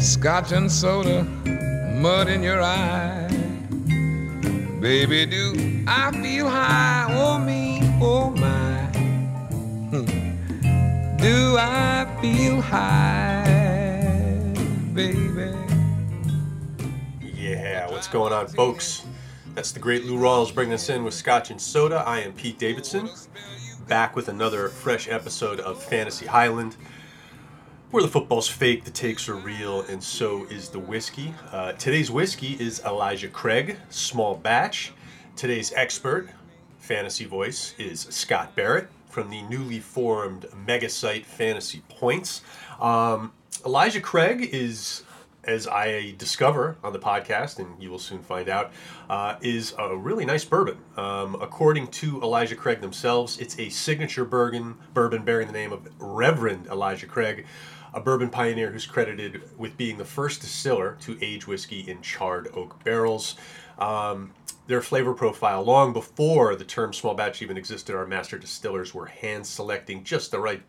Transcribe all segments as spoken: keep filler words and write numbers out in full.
Scotch and soda, mud in your eye. Baby, do I feel high? Oh me, oh my. Do I feel high, baby? Yeah, what's going on, folks? That's the great Lou Rawls bringing us in with Scotch and Soda. I am Pete Davidson, back with another fresh episode of Fantasy Highland, where the football's fake, the takes are real, and so is the whiskey. Uh, today's whiskey is Elijah Craig, small batch. Today's expert, fantasy voice, is Scott Barrett from the newly formed Megasite Fantasy Points. Um, Elijah Craig is, as I discover on the podcast, and you will soon find out, uh, is a really nice bourbon. Um, according to Elijah Craig themselves, it's a signature bourbon, bourbon bearing the name of Reverend Elijah Craig, a bourbon pioneer who's credited with being the first distiller to age whiskey in charred oak barrels. Um, their flavor profile, long before the term small batch even existed, our master distillers were hand-selecting just the right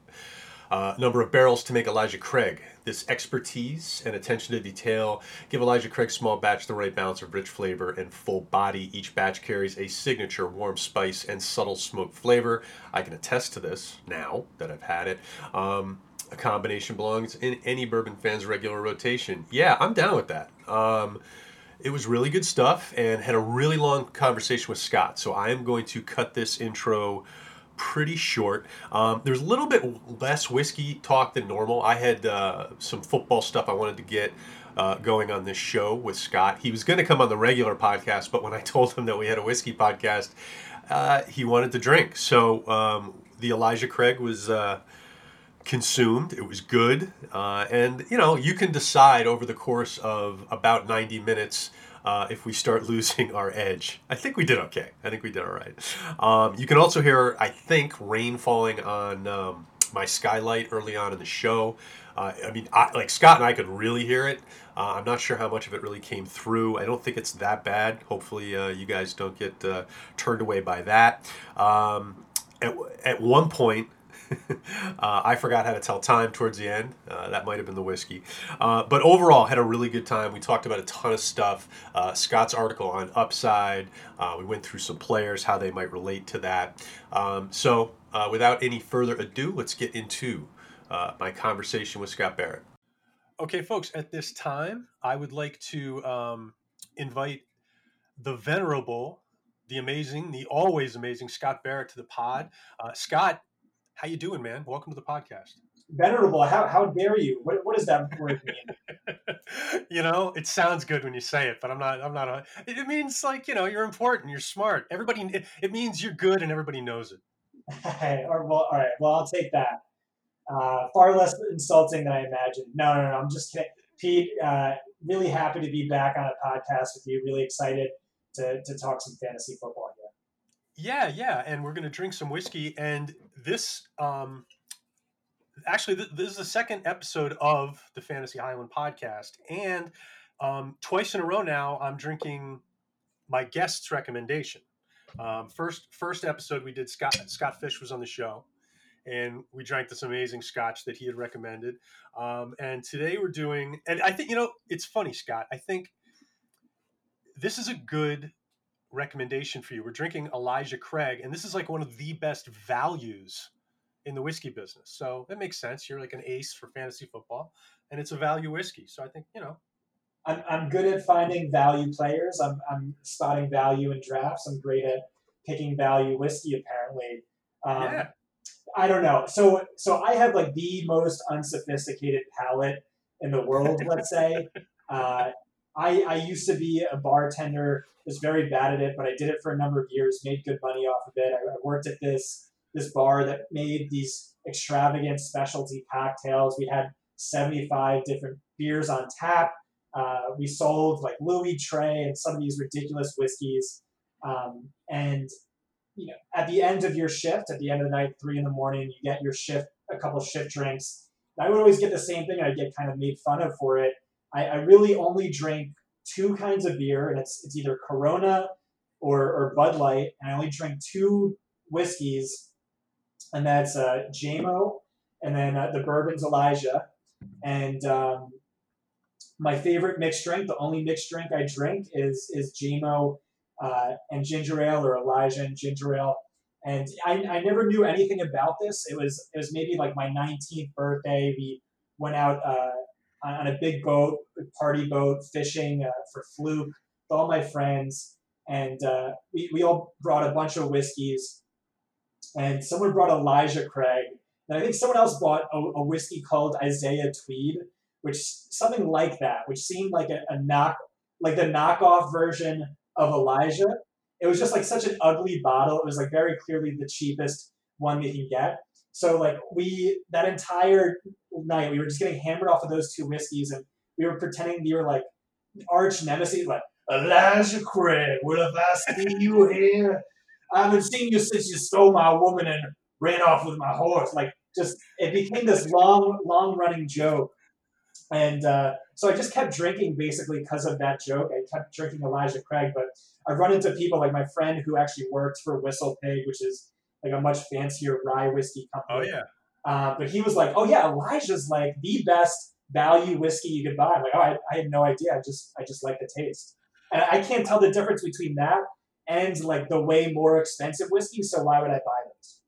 uh, number of barrels to make Elijah Craig. This expertise and attention to detail give Elijah Craig's small batch the right balance of rich flavor and full body. Each batch carries a signature warm spice and subtle smoke flavor. I can attest to this now that I've had it. Um, A combination belongs in any bourbon fan's regular rotation. Yeah, I'm down with that. Um, it was really good stuff, and had a really long conversation with Scott, so I am going to cut this intro pretty short. Um, there's a little bit less whiskey talk than normal. I had uh, some football stuff I wanted to get uh, going on this show with Scott. He was going to come on the regular podcast, but when I told him that we had a whiskey podcast, uh, he wanted to drink. So um, the Elijah Craig was... Uh, consumed. It was good. Uh, and, you know, you can decide over the course of about ninety minutes uh, if we start losing our edge. I think we did okay. I think we did all right. Um, you can also hear, I think, rain falling on um, my skylight early on in the show. Uh, I mean, I, like Scott and I could really hear it. Uh, I'm not sure how much of it really came through. I don't think it's that bad. Hopefully uh, you guys don't get uh, turned away by that. Um, at, at one point, Uh, I forgot how to tell time towards the end. Uh, that might have been the whiskey. Uh, but overall, had a really good time. We talked about a ton of stuff. Uh, Scott's article on Upside. Uh, we went through some players, how they might relate to that. Um, so uh, without any further ado, let's get into uh, my conversation with Scott Barrett. Okay, folks, at this time, I would like to um, invite the venerable, the amazing, the always amazing Scott Barrett to the pod. Uh, Scott, how you doing, man? Welcome to the podcast. Venerable, how how dare you? What what does that word mean? You know, it sounds good when you say it, but I'm not. I'm not. A, it means like you know, you're important, you're smart. Everybody. It, it means you're good, and everybody knows it. Hey, or well, all right. Well, I'll take that. Uh, far less insulting than I imagined. No, no, no. I'm just kidding, Pete. Uh, really happy to be back on a podcast with you. Really excited to to talk some fantasy football again. Yeah, yeah, and we're going to drink some whiskey. And this, um, actually, th- this is the second episode of the Fantasy Highland podcast. And um, twice in a row now, I'm drinking my guest's recommendation. Um, first, first episode we did, Scott Scott Fish was on the show, and we drank this amazing scotch that he had recommended. Um, and today we're doing, and I think you know, it's funny, Scott. I think this is a good recommendation for you. We're drinking Elijah Craig, and this is like one of the best values in the whiskey business. So that makes sense. You're like an ace for fantasy football, and it's a value whiskey. So I think, you know, I'm I'm good at finding value players. I'm I'm spotting value in drafts. I'm great at picking value whiskey, apparently. Um, yeah. I don't know. So so I have like the most unsophisticated palate in the world, let's say. Uh, I, I used to be a bartender, was very bad at it, but I did it for a number of years, made good money off of it. I, I worked at this this bar that made these extravagant specialty cocktails. We had seventy-five different beers on tap. Uh, we sold like Louis Trey and some of these ridiculous whiskeys. Um, and you know, at the end of your shift, at the end of the night, three in the morning, you get your shift, a couple shift drinks. And I would always get the same thing. I'd get kind of made fun of for it. I, I really only drink two kinds of beer, and it's it's either Corona or, or Bud Light, and I only drink two whiskeys, and that's uh, J M O, and then uh, the bourbon's Elijah, and um, My favorite mixed drink, the only mixed drink I drink, is is J M O uh, and ginger ale, or Elijah and ginger ale. And I, I never knew anything about this. It was it was maybe like my nineteenth birthday. We went out uh, on a big boat, party boat, fishing uh, for fluke with all my friends. And uh, we, we all brought a bunch of whiskeys. And someone brought Elijah Craig. And I think someone else bought a, a whiskey called Isaiah Tweed, which something like that, which seemed like a, a knock, like the knockoff version of Elijah. It was just like such an ugly bottle. It was like very clearly the cheapest one they can get. So like we, that entire night, we were just getting hammered off of those two whiskeys, and we were pretending we were like arch nemesis, like Elijah Craig. What have I seen you here? I haven't seen you since you stole my woman and ran off with my horse. Like just, it became this long, long running joke. And uh, so I just kept drinking basically because of that joke. I kept drinking Elijah Craig, but I've run into people like my friend who actually worked for Whistle Pig, which is like a much fancier rye whiskey company. Oh, yeah. Uh, but he was like, oh, yeah, Elijah's like the best value whiskey you could buy. I'm like, oh, I, I had no idea. I just I just like the taste. And I can't tell the difference between that and like the way more expensive whiskey. So why would I buy those?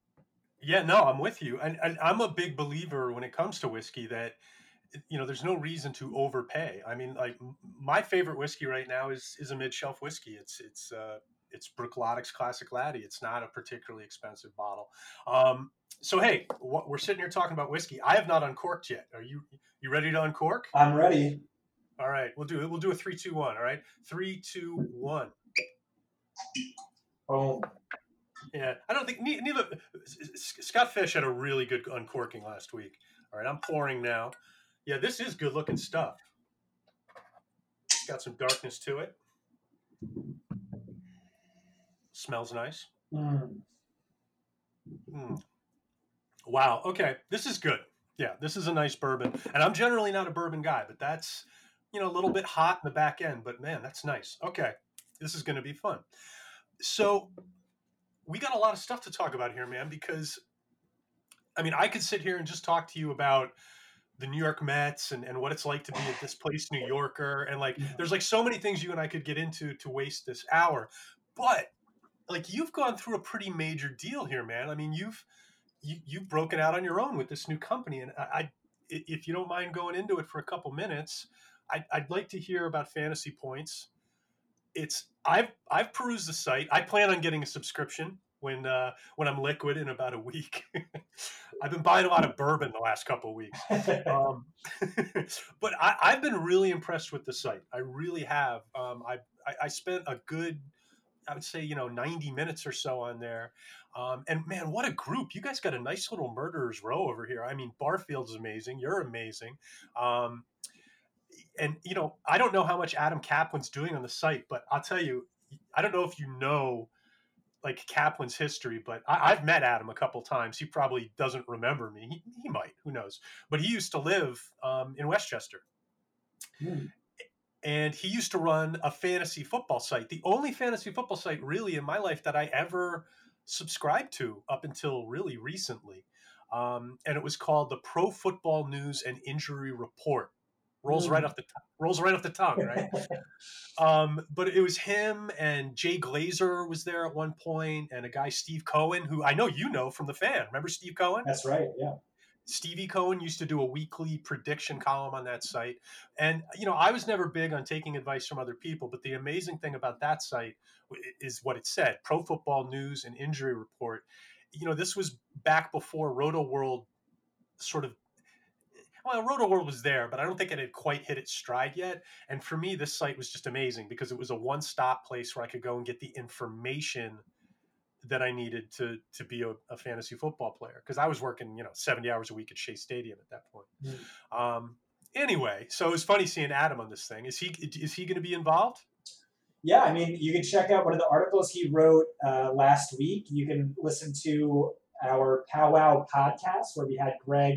Yeah, no, I'm with you. And, and I'm a big believer when it comes to whiskey that, you know, there's no reason to overpay. I mean, like my favorite whiskey right now is is a mid-shelf whiskey. It's it's uh, it's Brooklotik's Classic Laddie. It's not a particularly expensive bottle. Um, so hey, what, we're sitting here talking about whiskey. I have not uncorked yet. Are you you ready to uncork? I'm ready. All right, we'll do it. We'll do a three, two, one. All right, three, two, one. Oh. Yeah, I don't think neither. Scott Fish had a really good uncorking last week. All right, I'm pouring now. Yeah, this is good-looking stuff. It's got some darkness to it. Smells nice. Mm. Mm. Wow, okay, this is good. Yeah, this is a nice bourbon. And I'm generally not a bourbon guy, but that's, you know, a little bit hot in the back end. But, man, that's nice. Okay, this is going to be fun. So we got a lot of stuff to talk about here, man, because, I mean, I could sit here and just talk to you about – the New York Mets and, and what it's like to be a displaced New Yorker. And like, there's like so many things you and I could get into to waste this hour, but like you've gone through a pretty major deal here, man. I mean, you've, you, you've broken out on your own with this new company. And I, I if you don't mind going into it for a couple minutes, I, I'd like to hear about Fantasy Points. It's I've, I've perused the site. I plan on getting a subscription when uh, when I'm liquid in about a week. I've been buying a lot of bourbon the last couple of weeks. Um, but I, I've been really impressed with the site. I really have. Um, I, I I spent a good, I would say, you know, ninety minutes or so on there. Um, and, man, what a group. You guys got a nice little murderer's row over here. I mean, Barfield's amazing. You're amazing. Um, and, you know, I don't know how much Adam Kaplan's doing on the site, but I'll tell you, I don't know if you know like Kaplan's history, but I, I've met Adam a couple times. He probably doesn't remember me. He, he might, who knows, but he used to live um, in Westchester mm. and he used to run a fantasy football site. The only fantasy football site really in my life that I ever subscribed to up until really recently. Um, and it was called the Pro Football News and Injury Report. Rolls right off the rolls right off the tongue, right? um, but it was him and Jay Glazer was there at one point, and a guy Steve Cohen, who I know you know from the Fan. Remember Steve Cohen? That's right. Yeah. Stevie Cohen used to do a weekly prediction column on that site, and you know I was never big on taking advice from other people. But the amazing thing about that site is what it said: Pro Football News and Injury Report. You know, this was back before RotoWorld sort of. Well, RotoWorld was there, but I don't think it had quite hit its stride yet. And for me, this site was just amazing because it was a one-stop place where I could go and get the information that I needed to to be a, a fantasy football player. Because I was working, you know, seventy hours a week at Shea Stadium at that point. Mm. Um, anyway, so it was funny seeing Adam on this thing. Is he is he going to be involved? Yeah, I mean, you can check out one of the articles he wrote uh, last week. You can listen to our Powwow podcast where we had Greg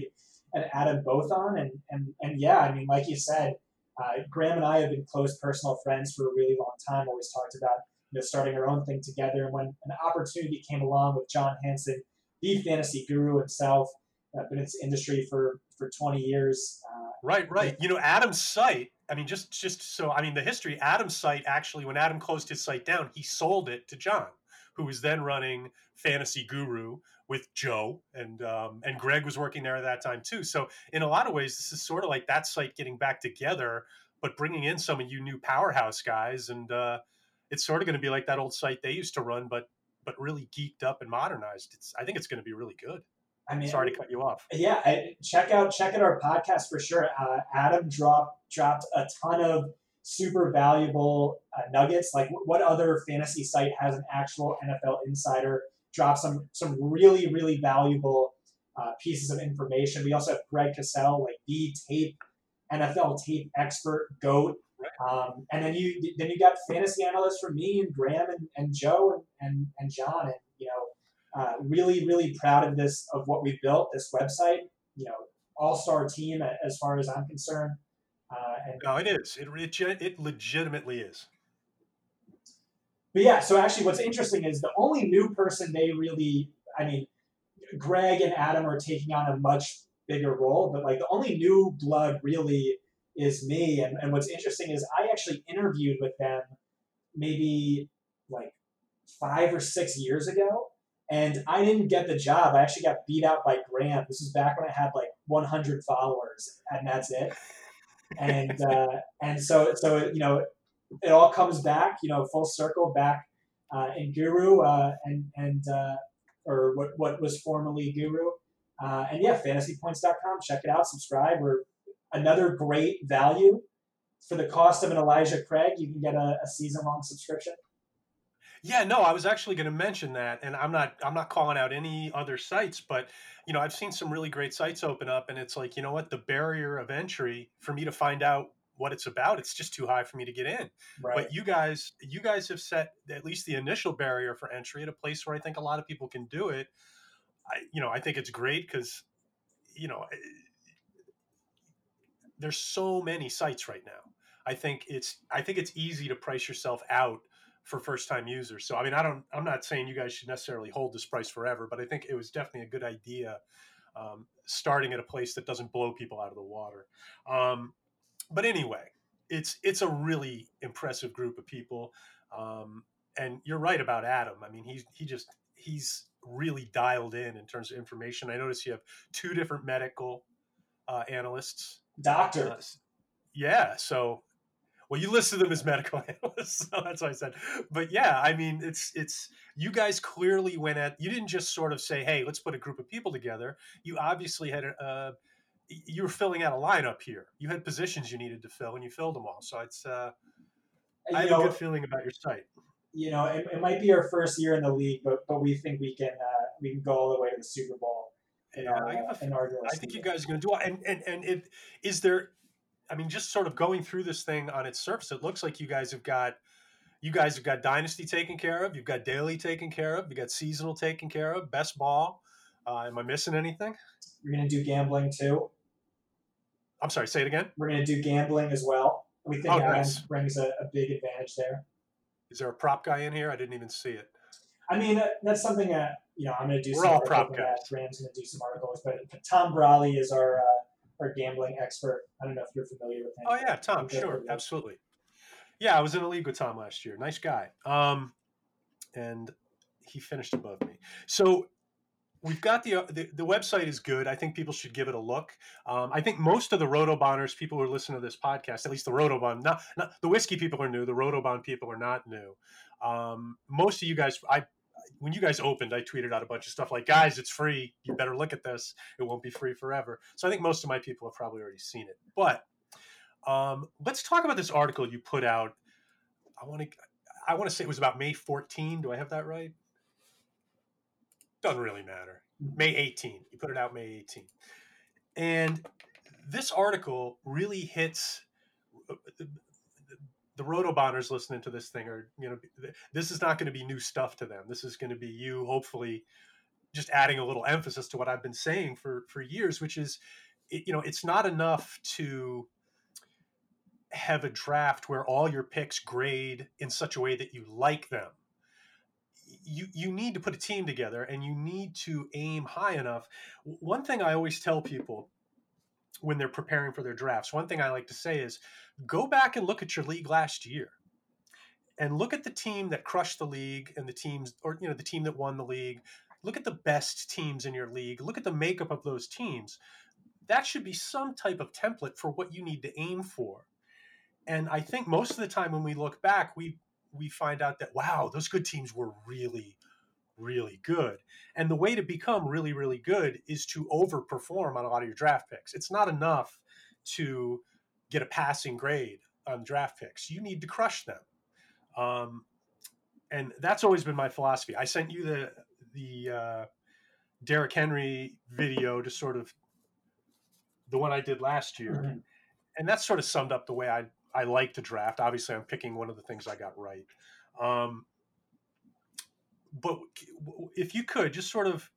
and Adam both on, and and and yeah, I mean, like you said, uh, Graham and I have been close personal friends for a really long time. Always talked about, you know, starting our own thing together. And when an opportunity came along with John Hansen, the fantasy guru himself, uh, been in this industry for for twenty years, uh, Right, right. You know, Adam's site, I mean, just just so, I mean, the history, Adam's site actually, when Adam closed his site down, he sold it to John, who was then running Fantasy Guru with Joe, and um, and Greg was working there at that time too. So in a lot of ways, this is sort of like that site getting back together, but bringing in some of you new powerhouse guys, and uh, it's sort of going to be like that old site they used to run, but but really geeked up and modernized. It's, I think it's going to be really good. I mean, sorry to cut you off. Yeah, I, check out check out our podcast for sure. Uh, Adam dropped dropped a ton of super valuable uh, nuggets. Like, w- what other fantasy site has an actual N F L insider drop some some really really valuable uh, pieces of information? We also have Greg Cassell, like the tape N F L tape expert goat. Right. Um, and then you then you got fantasy analysts from me and Graham and, and Joe and, and and John, and you know. Uh, really, really proud of this, of what we've built, this website, you know, all-star team as far as I'm concerned. Uh, and no, it is. It, it it legitimately is. But yeah, so actually what's interesting is the only new person they really, I mean, Greg and Adam are taking on a much bigger role, but like the only new blood really is me. And, and what's interesting is I actually interviewed with them maybe like five or six years ago. And I didn't get the job. I actually got beat out by Graham. This was back when I had like one hundred followers, and that's it. And uh, and so so it, you know, it all comes back, you know, full circle back uh, in Guru uh, and and uh, or what what was formerly Guru. Uh, and yeah, fantasy points dot com. Check it out. Subscribe. We're another great value for the cost of an Elijah Craig. You can get a, a season long subscription. Yeah, no, I was actually going to mention that, and I'm not I'm not calling out any other sites, but, you know, I've seen some really great sites open up, and it's like, you know what, the barrier of entry for me to find out what it's about, it's just too high for me to get in. Right. But you guys, you guys have set at least the initial barrier for entry at a place where I think a lot of people can do it. I, you know, I think it's great because, you know, there's so many sites right now. I think it's I think it's easy to price yourself out for first-time users. So, I mean, I don't, I'm not saying you guys should necessarily hold this price forever, but I think it was definitely a good idea um, starting at a place that doesn't blow people out of the water. Um, but anyway, it's, it's a really impressive group of people. Um, and you're right about Adam. I mean, he's, he just, he's really dialed in, in terms of information. I notice you have two different medical uh, analysts. Doctors. Uh, yeah. So, well, you listed them as medical analysts, so that's what I said. But yeah, I mean, it's it's you guys clearly went at, you didn't just sort of say, hey, let's put a group of people together. You obviously had a, uh, you were filling out a lineup here. You had positions you needed to fill, and you filled them all. So it's, uh, I have you know, a good feeling about your site. You know, it, it might be our first year in the league, but but we think we can uh, we can go all the way to the Super Bowl. In our, I, in our I think you guys are going to do it. And and and it is there. I mean, just sort of going through this thing on its surface, it looks like you guys have got, you guys have got Dynasty taken care of. You've got Daily taken care of. You got Seasonal taken care of. Best Ball. Uh, am I missing anything? You're going to do gambling too. I'm sorry, say it again. We're going to do gambling as well. We think oh, Adam nice. brings a, a big advantage there. Is there a prop guy in here? I didn't even see it. I mean, uh, that's something that, uh, you know, I'm going to do. We're some all prop guys. Graham's going to do some articles, but, but Tom Brawley is our, uh, Our gambling expert. I don't know if you're familiar with him. Oh yeah, Tom. Sure, absolutely. Yeah, I was in a league with Tom last year. Nice guy. Um, and he finished above me. So we've got the, the the website is good. I think people should give it a look. Um, I think most of the Rotobonners, people who are listening to this podcast, at least the Rotobon, not, not the whiskey people are new. The Rotobon people are not new. Um, most of you guys, I. When you guys opened, I tweeted out a bunch of stuff like, guys, it's free. You better look at this. It won't be free forever. So I think most of my people have probably already seen it. But um, let's talk about this article you put out. I want to I want to say it was about May fourteenth. Do I have that right? Doesn't really matter. May eighteenth. You put it out May eighteenth. And this article really hits – the Rotobonners listening to this thing are, you know, this is not going to be new stuff to them. This is going to be you, hopefully, just adding a little emphasis to what I've been saying for, for years, which is, you know, it's not enough to have a draft where all your picks grade in such a way that you like them. You you need to put a team together, and you need to aim high enough. One thing I always tell people when they're preparing for their drafts. One thing I like to say is go back and look at your league last year and look at the team that crushed the league and the teams, or, you know, the team that won the league. Look at the best teams in your league. Look at the makeup of those teams. That should be some type of template for what you need to aim for. And I think most of the time when we look back, we we find out that, wow, those good teams were really, really good. And the way to become really, really good is to overperform on a lot of your draft picks. It's not enough to get a passing grade on draft picks. You need to crush them. Um, and that's always been my philosophy. I sent you the the uh, Derrick Henry video, to sort of the one I did last year. Mm-hmm. And that sort of summed up the way I, I like to draft. Obviously, I'm picking one of the things I got right. Um, but if you could, just sort of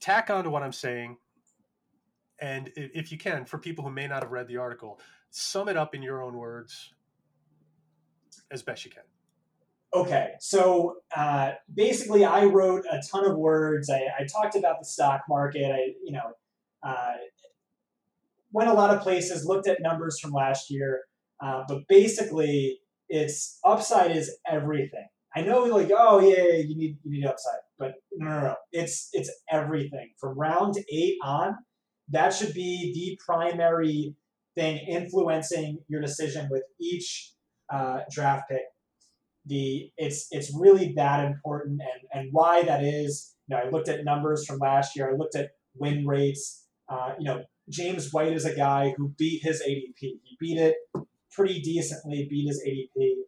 tack on to what I'm saying. And if you can, for people who may not have read the article, sum it up in your own words as best you can. Okay, so uh, basically I wrote a ton of words. I, I talked about the stock market. I, you know, uh, went a lot of places, looked at numbers from last year. Uh, but basically, it's upside is everything. I know, like, oh yeah, yeah, you need you need upside, but no, no, no. It's it's everything from round eight on. That should be the primary thing influencing your decision with each uh, draft pick. The it's it's really that important, and and why that is. You know, I looked at numbers from last year. I looked at win rates. Uh, you know, James White is a guy who beat his A D P. He beat it pretty decently, beat his A D P,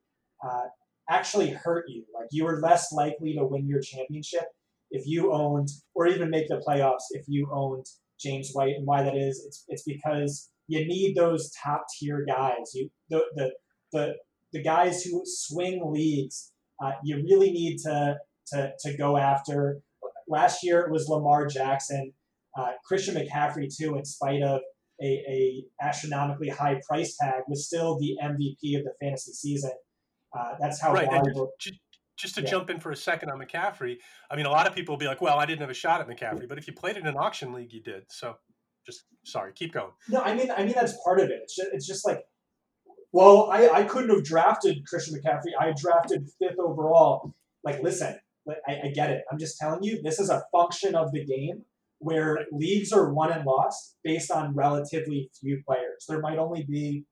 uh, actually hurt you. Like, you were less likely to win your championship if you owned, or even make the playoffs if you owned James White. And why that is, it's it's because you need those top tier guys. You the the the the guys who swing leagues. Uh, you really need to to to go after. Last year it was Lamar Jackson, uh, Christian McCaffrey too, in spite of A, a astronomically high price tag, was still the M V P of the fantasy season. Uh, that's how right. Valuable. Just, just to yeah. jump in for a second on McCaffrey, I mean, a lot of people will be like, "Well, I didn't have a shot at McCaffrey," but if you played in an auction league, you did. So, just sorry, keep going. No, I mean, I mean that's part of it. It's just, it's just like, well, I, I couldn't have drafted Christian McCaffrey. I drafted fifth overall. Like, listen, I, I get it. I'm just telling you, this is a function of the game, where leagues are won and lost based on relatively few players. There might only be,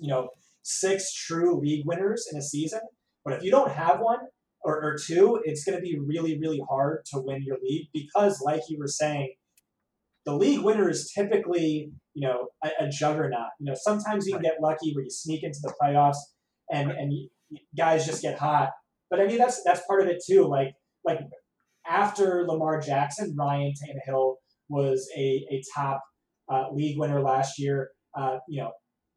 you know, six true league winners in a season, but if you don't have one or, or two, it's going to be really, really hard to win your league because, like you were saying, the league winner is typically, you know, a, a juggernaut. You know, sometimes you can get lucky where you sneak into the playoffs and, and you, guys just get hot. But, I mean, that's that's part of it, too. Like, like – after Lamar Jackson, Ryan Tannehill was a, a top uh, league winner last year. Uh, you know,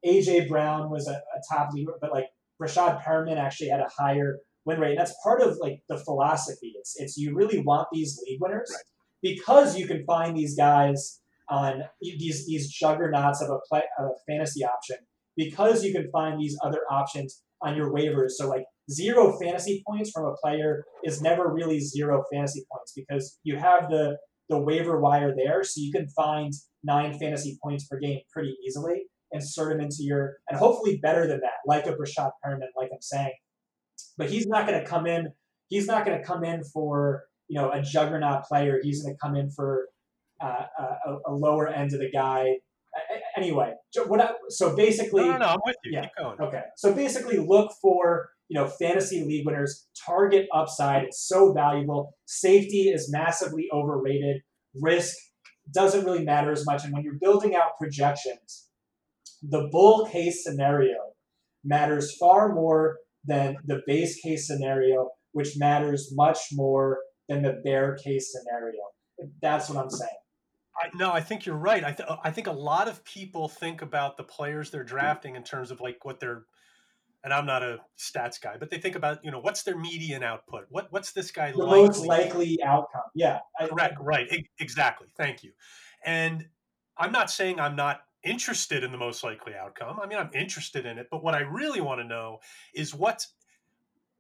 A J Brown was a, a top league, but like Rashad Perriman actually had a higher win rate. And that's part of like the philosophy. It's it's you really want these league winners right. because you can find these guys on these these juggernauts of a play, of a fantasy option, because you can find these other options on your waivers. So like, zero fantasy points from a player is never really zero fantasy points because you have the, the waiver wire there, so you can find nine fantasy points per game pretty easily and sort them into your – and hopefully better than that, like a Rashad Perriman, like I'm saying. But he's not going to come in – he's not going to come in for, you know, a juggernaut player. He's going to come in for uh, a, a lower end of the guy. Anyway, what I, so basically – No, no, no, I'm with you. Yeah, keep going. Okay. So basically look for – you know, fantasy league winners, target upside. It's so valuable. Safety is massively overrated. Risk doesn't really matter as much. And when you're building out projections, the bull case scenario matters far more than the base case scenario, which matters much more than the bear case scenario. That's what I'm saying. I, no, I think you're right. I, th- I think a lot of people think about the players they're drafting in terms of like what they're, and I'm not a stats guy, but they think about, you know, what's their median output? What What's this guy the likely? The most likely outcome. Yeah. I, Correct. I, right. I, exactly. Thank you. And I'm not saying I'm not interested in the most likely outcome. I mean, I'm interested in it. But what I really want to know is what's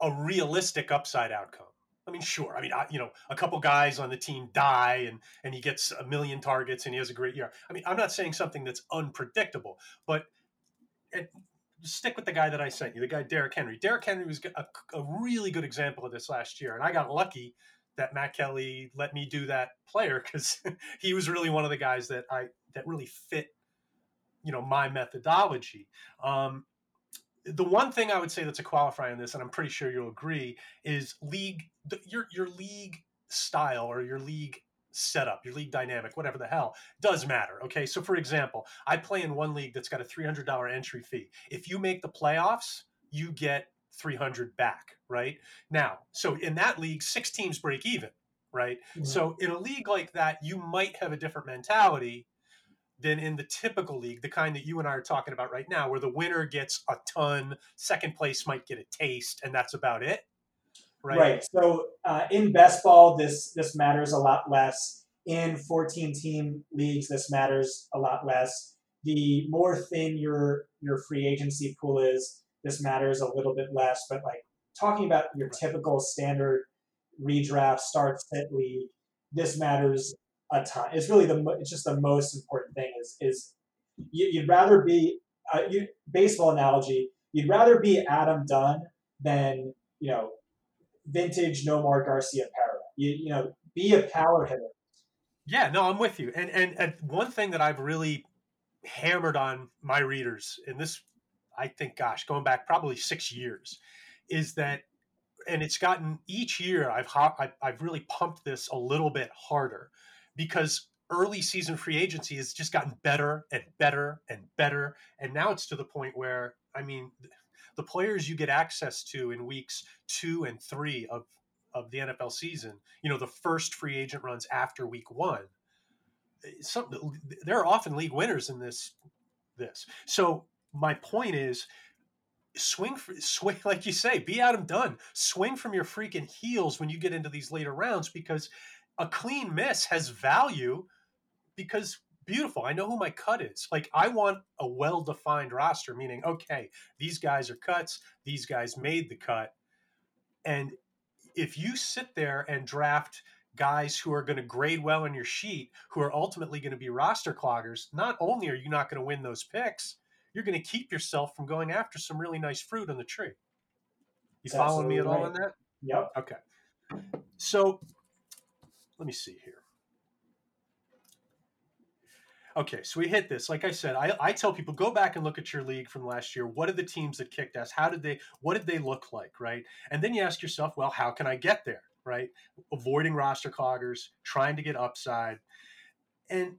a realistic upside outcome. I mean, sure. I mean, I, you know, a couple guys on the team die and, and he gets a million targets and he has a great year. I mean, I'm not saying something that's unpredictable, but it, stick with the guy that I sent you, the guy Derrick Henry. Derrick Henry was a, a really good example of this last year, and I got lucky that Matt Kelly let me do that player because he was really one of the guys that I that really fit, you know, my methodology. Um, the one thing I would say that's a qualifier in this, and I'm pretty sure you'll agree, is league your your league style or your league setup, your league dynamic, whatever the hell, does matter. Okay, so for example, I play in one league that's got a three hundred dollars entry fee. If you make the playoffs, you get three hundred back, right? Now, so in that league, six teams break even, right? Mm-hmm. So in a league like that, you might have a different mentality than in the typical league, the kind that you and I are talking about right now, where the winner gets a ton, second place might get a taste, and that's about it, right? Right. So uh, in best ball, this this matters a lot less. In fourteen-team leagues, this matters a lot less. The more thin your your free agency pool is, this matters a little bit less. But like talking about your typical standard redraft start set league, this matters a ton. It's really the it's just the most important thing is is you, you'd rather be uh, you, baseball analogy. You'd rather be Adam Dunn than you know vintage Nomar Garciaparra. You you know be a power hitter. Yeah, no, I'm with you. And and, and one thing that I've really hammered on my readers in this, I think, gosh, going back probably six years, is that, and it's gotten each year. I've I've really pumped this a little bit harder, because early season free agency has just gotten better and better and better. And now it's to the point where, I mean, the players you get access to in weeks two and three of, of the N F L season, you know, the first free agent runs after week one, some, there are often league winners in this, this. So my point is, Swing, swing, like you say, be Adam Dunn. Swing from your freaking heels when you get into these later rounds, because a clean miss has value. Because beautiful, I know who my cut is. Like, I want a well-defined roster, meaning, okay, these guys are cuts, these guys made the cut. And if you sit there and draft guys who are going to grade well on your sheet, who are ultimately going to be roster cloggers, not only are you not going to win those picks, you're going to keep yourself from going after some really nice fruit on the tree. You That's following me at right. all on that? Yep. Okay. So let me see here. Okay, so we hit this. Like I said, I, I tell people, go back and look at your league from last year. What are the teams that kicked ass? How did they, what did they look like, right? And then you ask yourself, well, how can I get there, right? Avoiding roster cloggers, trying to get upside. And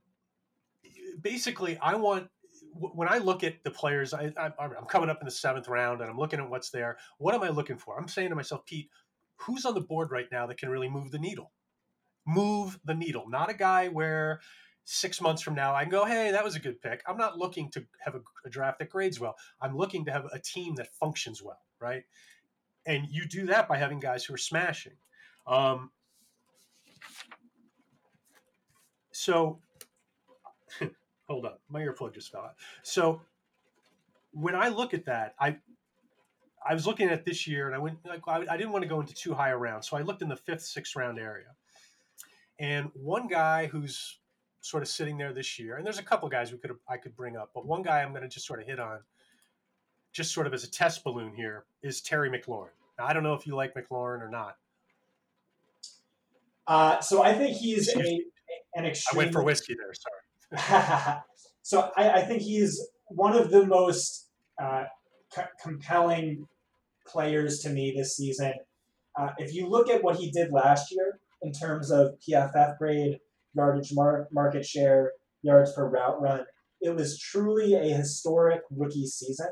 basically, I want, when I look at the players, I, I, I'm coming up in the seventh round and I'm looking at what's there. What am I looking for? I'm saying to myself, Pete, who's on the board right now that can really move the needle? Move the needle. Not a guy where six months from now I can go, hey, that was a good pick. I'm not looking to have a, a draft that grades well. I'm looking to have a team that functions well, right? And you do that by having guys who are smashing. Um, so... Hold on, my earplug just fell out. So when I look at that, I I was looking at this year, and I went like I, I didn't want to go into too high a round, so I looked in the fifth, sixth round area. And one guy who's sort of sitting there this year, and there's a couple guys we could I could bring up, but one guy I'm going to just sort of hit on, just sort of as a test balloon here, is Terry McLaurin. Now, I don't know if you like McLaurin or not. Uh, so I think he's a, an extreme. I went for whiskey there. Sorry. So I, I think he's one of the most uh, c- compelling players to me this season. Uh, if you look at what he did last year in terms of P F F grade, yardage mar- market share, yards per route run, it was truly a historic rookie season.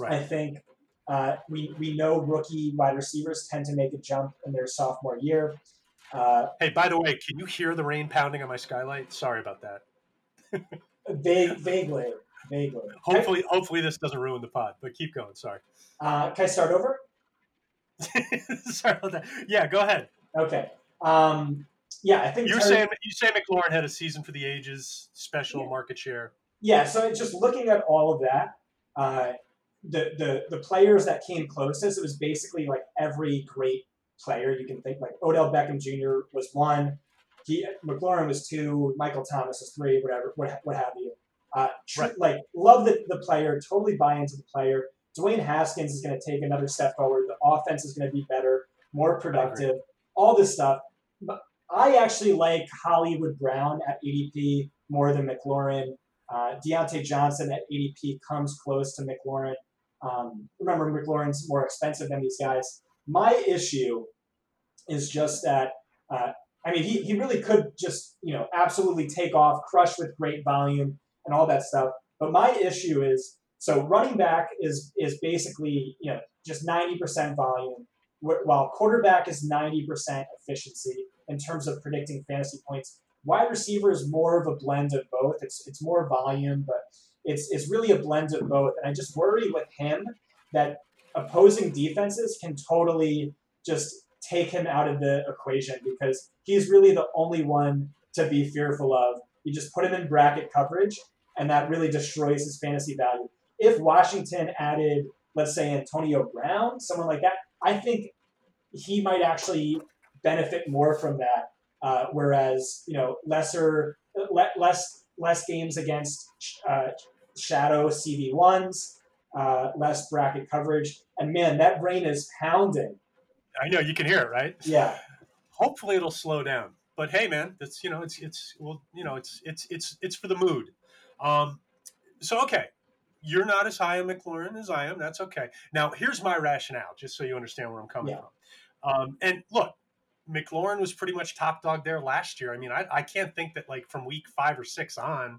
Right. I think uh, we, we know rookie wide receivers tend to make a jump in their sophomore year. Uh, hey, by the way, can you hear the rain pounding on my skylight? Sorry about that. vague, vaguely, vaguely. Hopefully, I, hopefully this doesn't ruin the pod. But keep going. Sorry. Uh, can I start over? Sorry about that. Yeah, go ahead. Okay. Um, yeah, I think you're Terry, saying you say McLaurin had a season for the ages, special yeah. market share. Yeah. So just looking at all of that, uh, the the the players that came closest, it was basically like every great player. You can think like Odell Beckham Junior was one, he McLaurin was two, Michael Thomas is three, whatever, what, what have you. Uh, right. Like love the, the player, totally buy into the player. Dwayne Haskins is going to take another step forward. The offense is going to be better, more productive, all this stuff. But I actually like Hollywood Brown at A D P more than McLaurin. Uh, Deontay Johnson at A D P comes close to McLaurin. Um, remember, McLaurin's more expensive than these guys. My issue is just that, uh, I mean, he, he really could just, you know, absolutely take off, crush with great volume and all that stuff. But my issue is, so running back is is basically, you know, just ninety percent volume, while quarterback is ninety percent efficiency in terms of predicting fantasy points. Wide receiver is more of a blend of both. It's it's more volume, but it's it's really a blend of both. And I just worry with him that opposing defenses can totally just take him out of the equation because he's really the only one to be fearful of. You just put him in bracket coverage, and that really destroys his fantasy value. If Washington added, let's say, Antonio Brown, someone like that, I think he might actually benefit more from that. Uh, whereas, you know, lesser, le- less, less games against sh- uh, shadow C B ones, uh, less bracket coverage. And man, that rain is pounding. I know, you can hear it, right? Yeah. Hopefully it'll slow down, but hey man, that's, you know, it's, it's, well, you know, it's, it's, it's, it's for the mood. Um, so, okay. You're not as high on McLaurin as I am. That's okay. Now here's my rationale, just so you understand where I'm coming yeah. from. Um, and look, McLaurin was pretty much top dog there last year. I mean, I, I can't think that like from week five or six on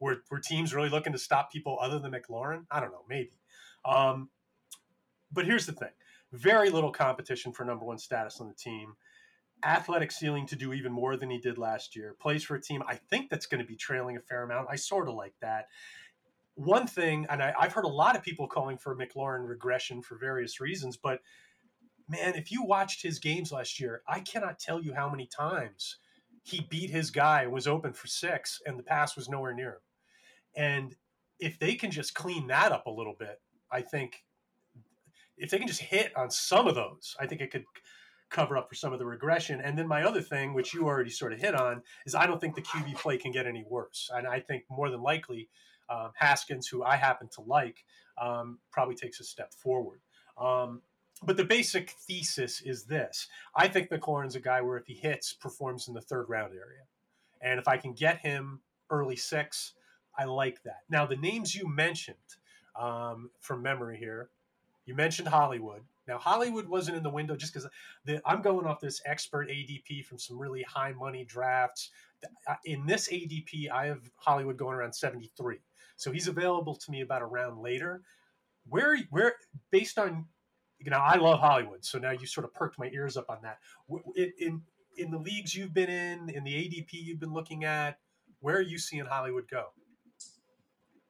were, were teams really looking to stop people other than McLaurin. I don't know, maybe. Um, but here's the thing. Very little competition for number one status on the team. Athletic ceiling to do even more than he did last year. Plays for a team I think that's going to be trailing a fair amount. I sort of like that. One thing, and I, I've heard a lot of people calling for McLaurin regression for various reasons, but man, if you watched his games last year, I cannot tell you how many times he beat his guy, was open for six, and the pass was nowhere near him. And if they can just clean that up a little bit, I think if they can just hit on some of those, I think it could cover up for some of the regression. And then my other thing, which you already sort of hit on, is I don't think the Q B play can get any worse. And I think more than likely um, Haskins, who I happen to like, um, probably takes a step forward. Um, But the basic thesis is this. I think McLaurin's a guy where if he hits, performs in the third round area. And if I can get him early six, I like that. Now, the names you mentioned um, from memory here, you mentioned Hollywood. Now, Hollywood wasn't in the window just because I'm going off this expert A D P from some really high money drafts. In this A D P, I have Hollywood going around seventy-three. So he's available to me about a round later. Where, where based on... You know, I love Hollywood, so now you sort of perked my ears up on that. In in the leagues you've been in, in the A D P you've been looking at, where are you seeing Hollywood go?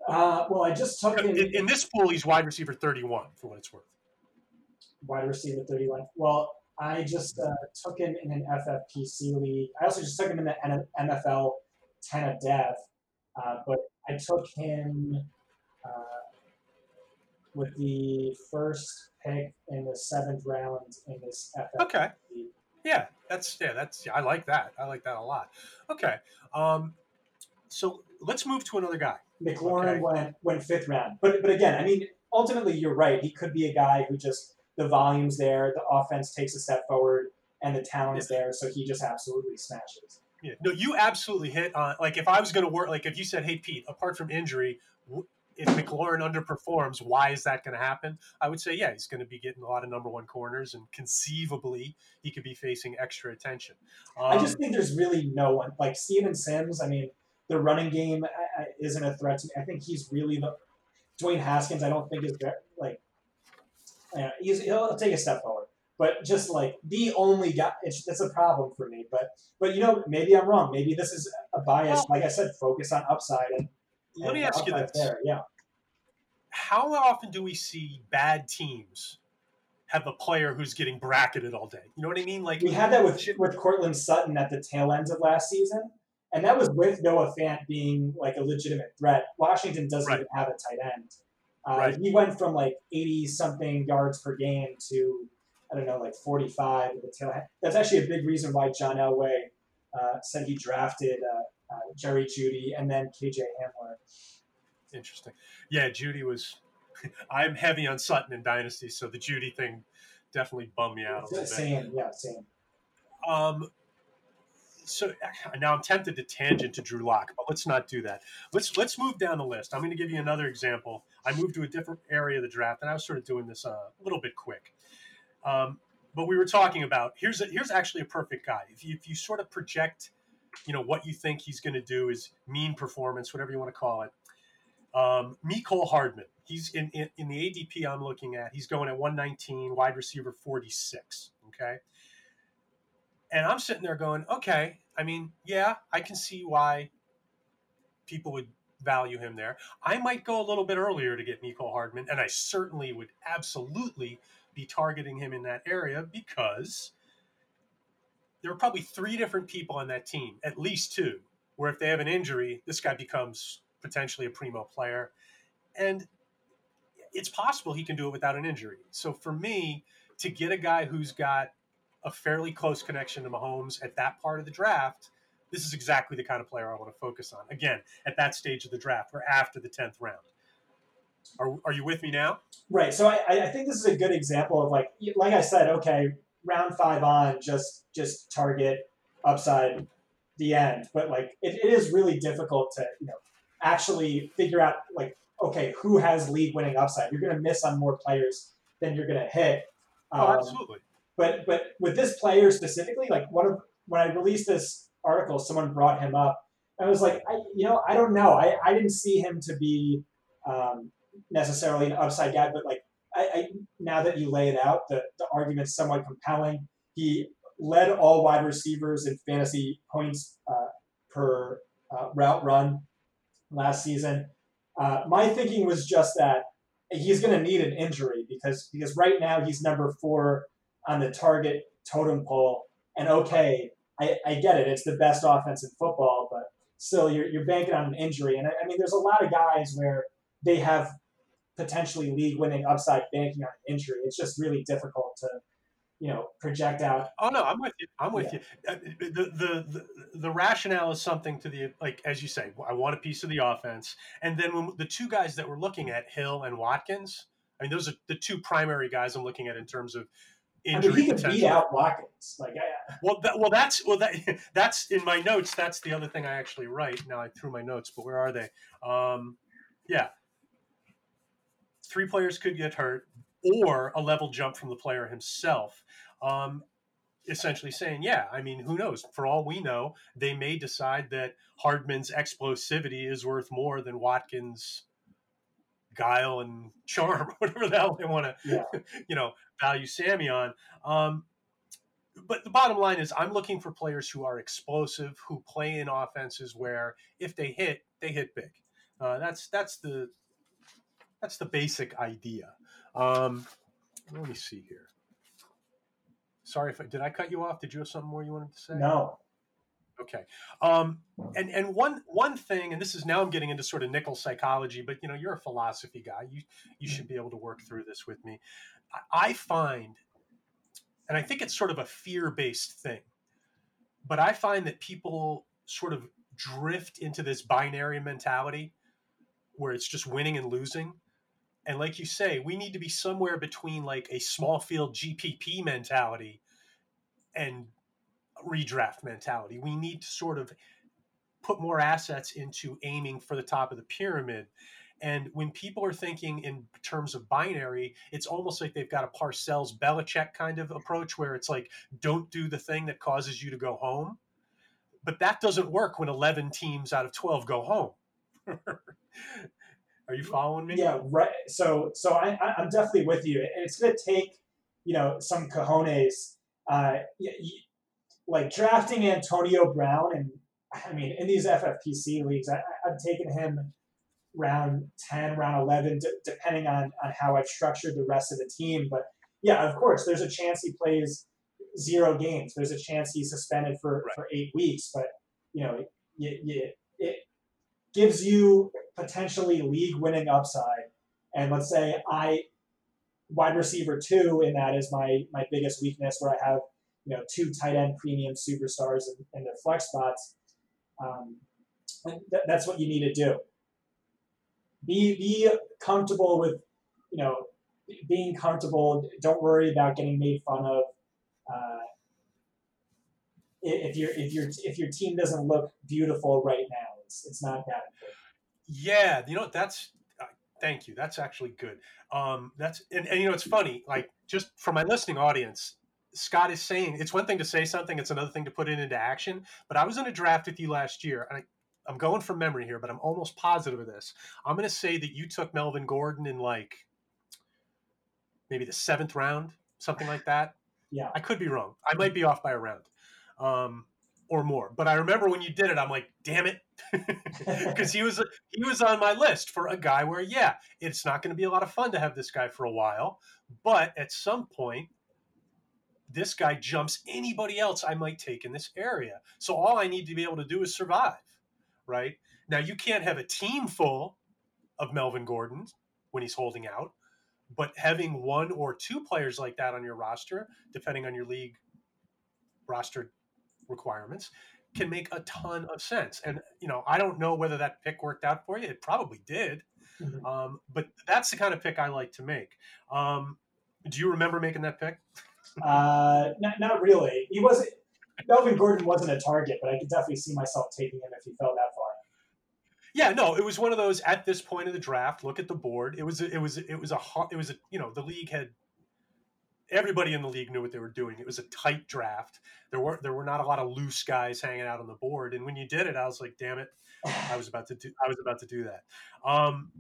Uh, well, I just took in, in, in this pool, he's wide receiver thirty-one, for what it's worth. Wide receiver thirty-one. Well, I just uh, took him in an F F P C league. I also just took him in the N F L ten of death, uh, but I took him uh, with the first pick in the seventh round in this F F P. Okay. Yeah, that's yeah, that's yeah, I like that. I like that a lot. Okay. Um, so let's move to another guy. McLaurin okay. went went fifth round, but but again, I mean, ultimately, you're right. He could be a guy who just the volume's there, the offense takes a step forward, and the talent's yeah. there, so he just absolutely smashes. Yeah. No, you absolutely hit on. Like, if I was going to work, like if you said, "Hey, Pete, apart from injury." W- If McLaurin underperforms, why is that going to happen? I would say, yeah, he's going to be getting a lot of number one corners, and conceivably he could be facing extra attention. Um, I just think there's really no one like Steven Sims. I mean, the running game isn't a threat to me. I think he's really the Dwayne Haskins. I don't think is like you know, he's, he'll take a step forward, but just like the only guy, it's that's a problem for me. But but you know, maybe I'm wrong. Maybe this is a bias. Like I said, focus on upside and. Let me ask you this. There, yeah. How often do we see bad teams have a player who's getting bracketed all day? You know what I mean? Like we had that with with Cortland Sutton at the tail end of last season, and that was with Noah Fant being like a legitimate threat. Washington doesn't right. even have a tight end. Uh, right. He went from like eighty something yards per game to I don't know, like forty-five. That's actually a big reason why John Elway uh, said he drafted uh, uh, Jerry Jeudy and then K J Hamler. Interesting. Yeah, Jeudy was – I'm heavy on Sutton in Dynasty, so the Jeudy thing definitely bummed me out a little same, bit. Yeah, same. Um, so now I'm tempted to tangent to Drew Lock, but let's not do that. Let's let's move down the list. I'm going to give you another example. I moved to a different area of the draft, and I was sort of doing this a little bit quick. Um, but we were talking about here's a, here's actually a perfect guy. If you, if you sort of project, you know, what you think he's going to do is mean performance, whatever you want to call it. Um, Mecole Hardman, he's in, in, in the A D P I'm looking at. He's going at one nineteen, wide receiver forty-six. Okay. And I'm sitting there going, okay, I mean, yeah, I can see why people would value him there. I might go a little bit earlier to get Mecole Hardman, and I certainly would absolutely be targeting him in that area because there are probably three different people on that team, at least two, where if they have an injury, this guy becomes potentially a primo player. And it's possible he can do it without an injury. So for me, to get a guy who's got a fairly close connection to Mahomes at that part of the draft, this is exactly the kind of player I want to focus on. Again, at that stage of the draft, or after the tenth round. Are are you with me now? Right. So I, I think this is a good example of like, like I said, okay, round five on, just just target upside the end. But like, it, it is really difficult to, you know, actually figure out like, okay, who has league winning upside? You're going to miss on more players than you're going to hit. Oh, um, absolutely. But but with this player specifically, like one of when I released this article, someone brought him up. I was like, I, you know, I don't know. I, I didn't see him to be um, necessarily an upside guy, but like I, I now that you lay it out, the, the argument's somewhat compelling. He led all wide receivers in fantasy points uh, per uh, route run last season. Uh, my thinking was just that he's going to need an injury because because right now he's number four on the target totem pole. And okay, I, I get it. It's the best offense in football, but still you're, you're banking on an injury. And I, I mean, there's a lot of guys where they have potentially league winning upside banking on an injury. It's just really difficult to, you know, project out. Oh no, I'm with you. I'm with yeah. you. The, the, the, the rationale is something to the, like, as you say, I want a piece of the offense. And then when the two guys that we're looking at, Hill and Watkins, I mean, those are the two primary guys I'm looking at in terms of, I mean, he could beat out Watkins. Like, yeah. Well, that, well, that's well, that, that's in my notes. That's the other thing I actually write now. I threw my notes, but where are they? Um, yeah, three players could get hurt, or a level jump from the player himself. Um, essentially saying, yeah, I mean, who knows? For all we know, they may decide that Hardman's explosivity is worth more than Watkins' guile and charm, whatever the hell they want to, yeah. you know, value Sammy on. Um, but the bottom line is I'm looking for players who are explosive, who play in offenses where if they hit, they hit big. Uh, that's, that's the, that's the basic idea. Um, let me see here. Sorry if I, did I cut you off? Did you have something more you wanted to say? No. Okay. Um, and, and one, one thing, and this is now I'm getting into sort of nickel psychology, but you know, you're a philosophy guy. You, you should be able to work through this with me. I, I find, and I think it's sort of a fear-based thing, but I find that people sort of drift into this binary mentality where it's just winning and losing. And like you say, we need to be somewhere between like a small field G P P mentality and redraft mentality. We need to sort of put more assets into aiming for the top of the pyramid. And when people are thinking in terms of binary, it's almost like they've got a Parcells Belichick kind of approach where it's like, don't do the thing that causes you to go home. But that doesn't work when eleven teams out of twelve go home. Are you following me? Yeah, right. So, so I, I'm definitely with you. And it's going to take, you know, some cojones. Uh, you, Like drafting Antonio Brown, and I mean, in these F F P C leagues, I, I've taken him round ten, round eleven, d- depending on, on how I've structured the rest of the team. But yeah, of course, there's a chance he plays zero games. There's a chance he's suspended for, right. for eight weeks. But, you know, it, it, it gives you potentially league winning upside. And let's say I wide receiver two, and that is my my biggest weakness, where I have, you know, two tight end premium superstars in, in their flex spots. Um, th- that's what you need to do. Be be comfortable with, you know, being comfortable. Don't worry about getting made fun of. Uh, if your if your if your team doesn't look beautiful right now, it's it's not that important. Yeah, you know, that's. Thank you. That's actually good. Um, that's and, and, you know, it's funny, like, just for my listening audience, Scott is saying it's one thing to say something. It's another thing to put it into action. But I was in a draft with you last year, and I, I'm going from memory here, but I'm almost positive of this. I'm going to say that you took Melvin Gordon in, like, maybe the seventh round, something like that. Yeah. I could be wrong. I might be off by a round um, or more. But I remember when you did it, I'm like, damn it. Because he was he was on my list for a guy where, yeah, it's not going to be a lot of fun to have this guy for a while, but at some point, this guy jumps anybody else I might take in this area. So all I need to be able to do is survive, right? Now, you can't have a team full of Melvin Gordon when he's holding out, but having one or two players like that on your roster, depending on your league roster requirements, can make a ton of sense. And, you know, I don't know whether that pick worked out for you. It probably did. Mm-hmm. Um, but that's the kind of pick I like to make. Um, do you remember making that pick? uh, not, not really. He wasn't, Melvin Gordon wasn't a target, but I could definitely see myself taking him if he fell that far. Yeah, no, it was one of those at this point of the draft, look at the board. It was, a, it was, it was a, it was a, you know, the league had, everybody in the league knew what they were doing. It was a tight draft. There were there were not a lot of loose guys hanging out on the board. And when you did it, I was like, "Damn it, I was about to do I was about to do that." Um,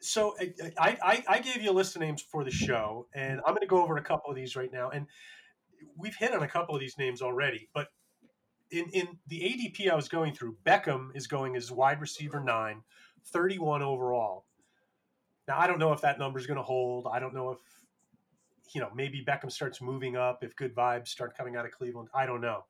so I, I I gave you a list of names for the show, and I'm going to go over a couple of these right now. And we've hit on a couple of these names already. But in in the A D P I was going through, Beckham is going as wide receiver nine, thirty-one overall. Now I don't know if that number is going to hold. I don't know if you know, maybe Beckham starts moving up if good vibes start coming out of Cleveland. I don't know.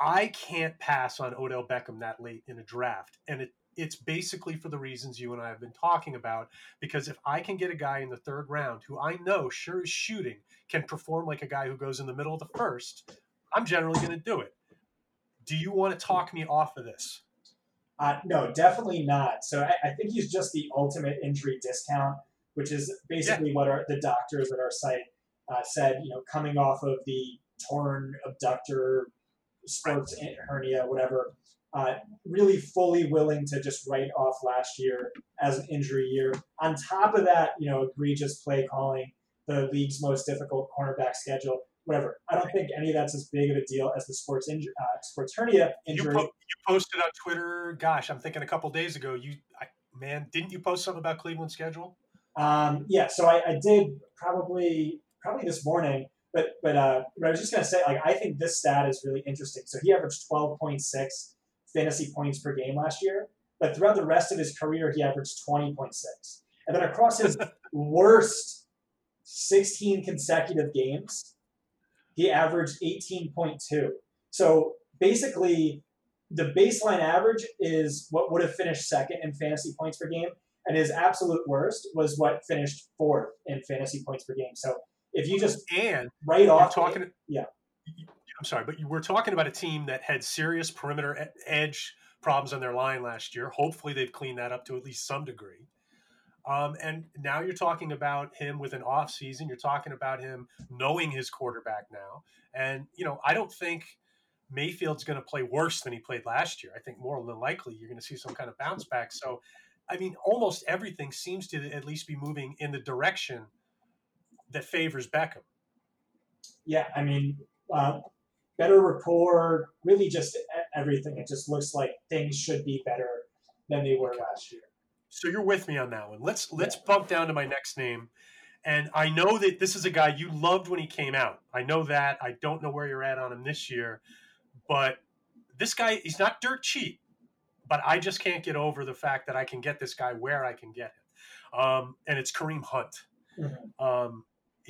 I can't pass on Odell Beckham that late in a draft. And it, it's basically for the reasons you and I have been talking about, because if I can get a guy in the third round who I know sure is shooting, can perform like a guy who goes in the middle of the first, I'm generally going to do it. Do you want to talk me off of this? Uh, no, definitely not. So I, I think he's just the ultimate injury discount, which is basically yeah. what our, the doctors at our site uh, said, you know, coming off of the torn abductor, sports hernia, whatever, uh, really fully willing to just write off last year as an injury year. On top of that, you know, egregious play calling, the league's most difficult cornerback schedule, whatever. I don't think any of that's as big of a deal as the sports injury, uh, sports hernia injury. You, po- you posted on Twitter, gosh, I'm thinking a couple days ago, you, I, man, didn't you post something about Cleveland's schedule? Um, yeah, so I, I did probably probably this morning, but but uh, I was just gonna say, like, I think this stat is really interesting. So he averaged twelve point six fantasy points per game last year, but throughout the rest of his career, he averaged twenty point six, and then across his worst sixteen consecutive games, he averaged eighteen point two. So basically, the baseline average is what would have finished second in fantasy points per game. And his absolute worst was what finished fourth in fantasy points per game. So if you just and right off, talking, it, yeah, I'm sorry, but you were talking about a team that had serious perimeter edge problems on their line last year. Hopefully, they've cleaned that up to at least some degree. Um, and now you're talking about him with an off season. You're talking about him knowing his quarterback now. And you know, I don't think Mayfield's going to play worse than he played last year. I think more than likely you're going to see some kind of bounce back. So. I mean, almost everything seems to at least be moving in the direction that favors Beckham. Yeah, I mean, uh, better rapport, really just everything. It just looks like things should be better than they were okay. last year. So you're with me on that one. Let's let's yeah. bump down to my next name. And I know that this is a guy you loved when he came out. I know that. I don't know where you're at on him this year. But this guy, he's not dirt cheap. But I just can't get over the fact that I can get this guy where I can get him. Um, and it's Kareem Hunt. Mm-hmm. Um,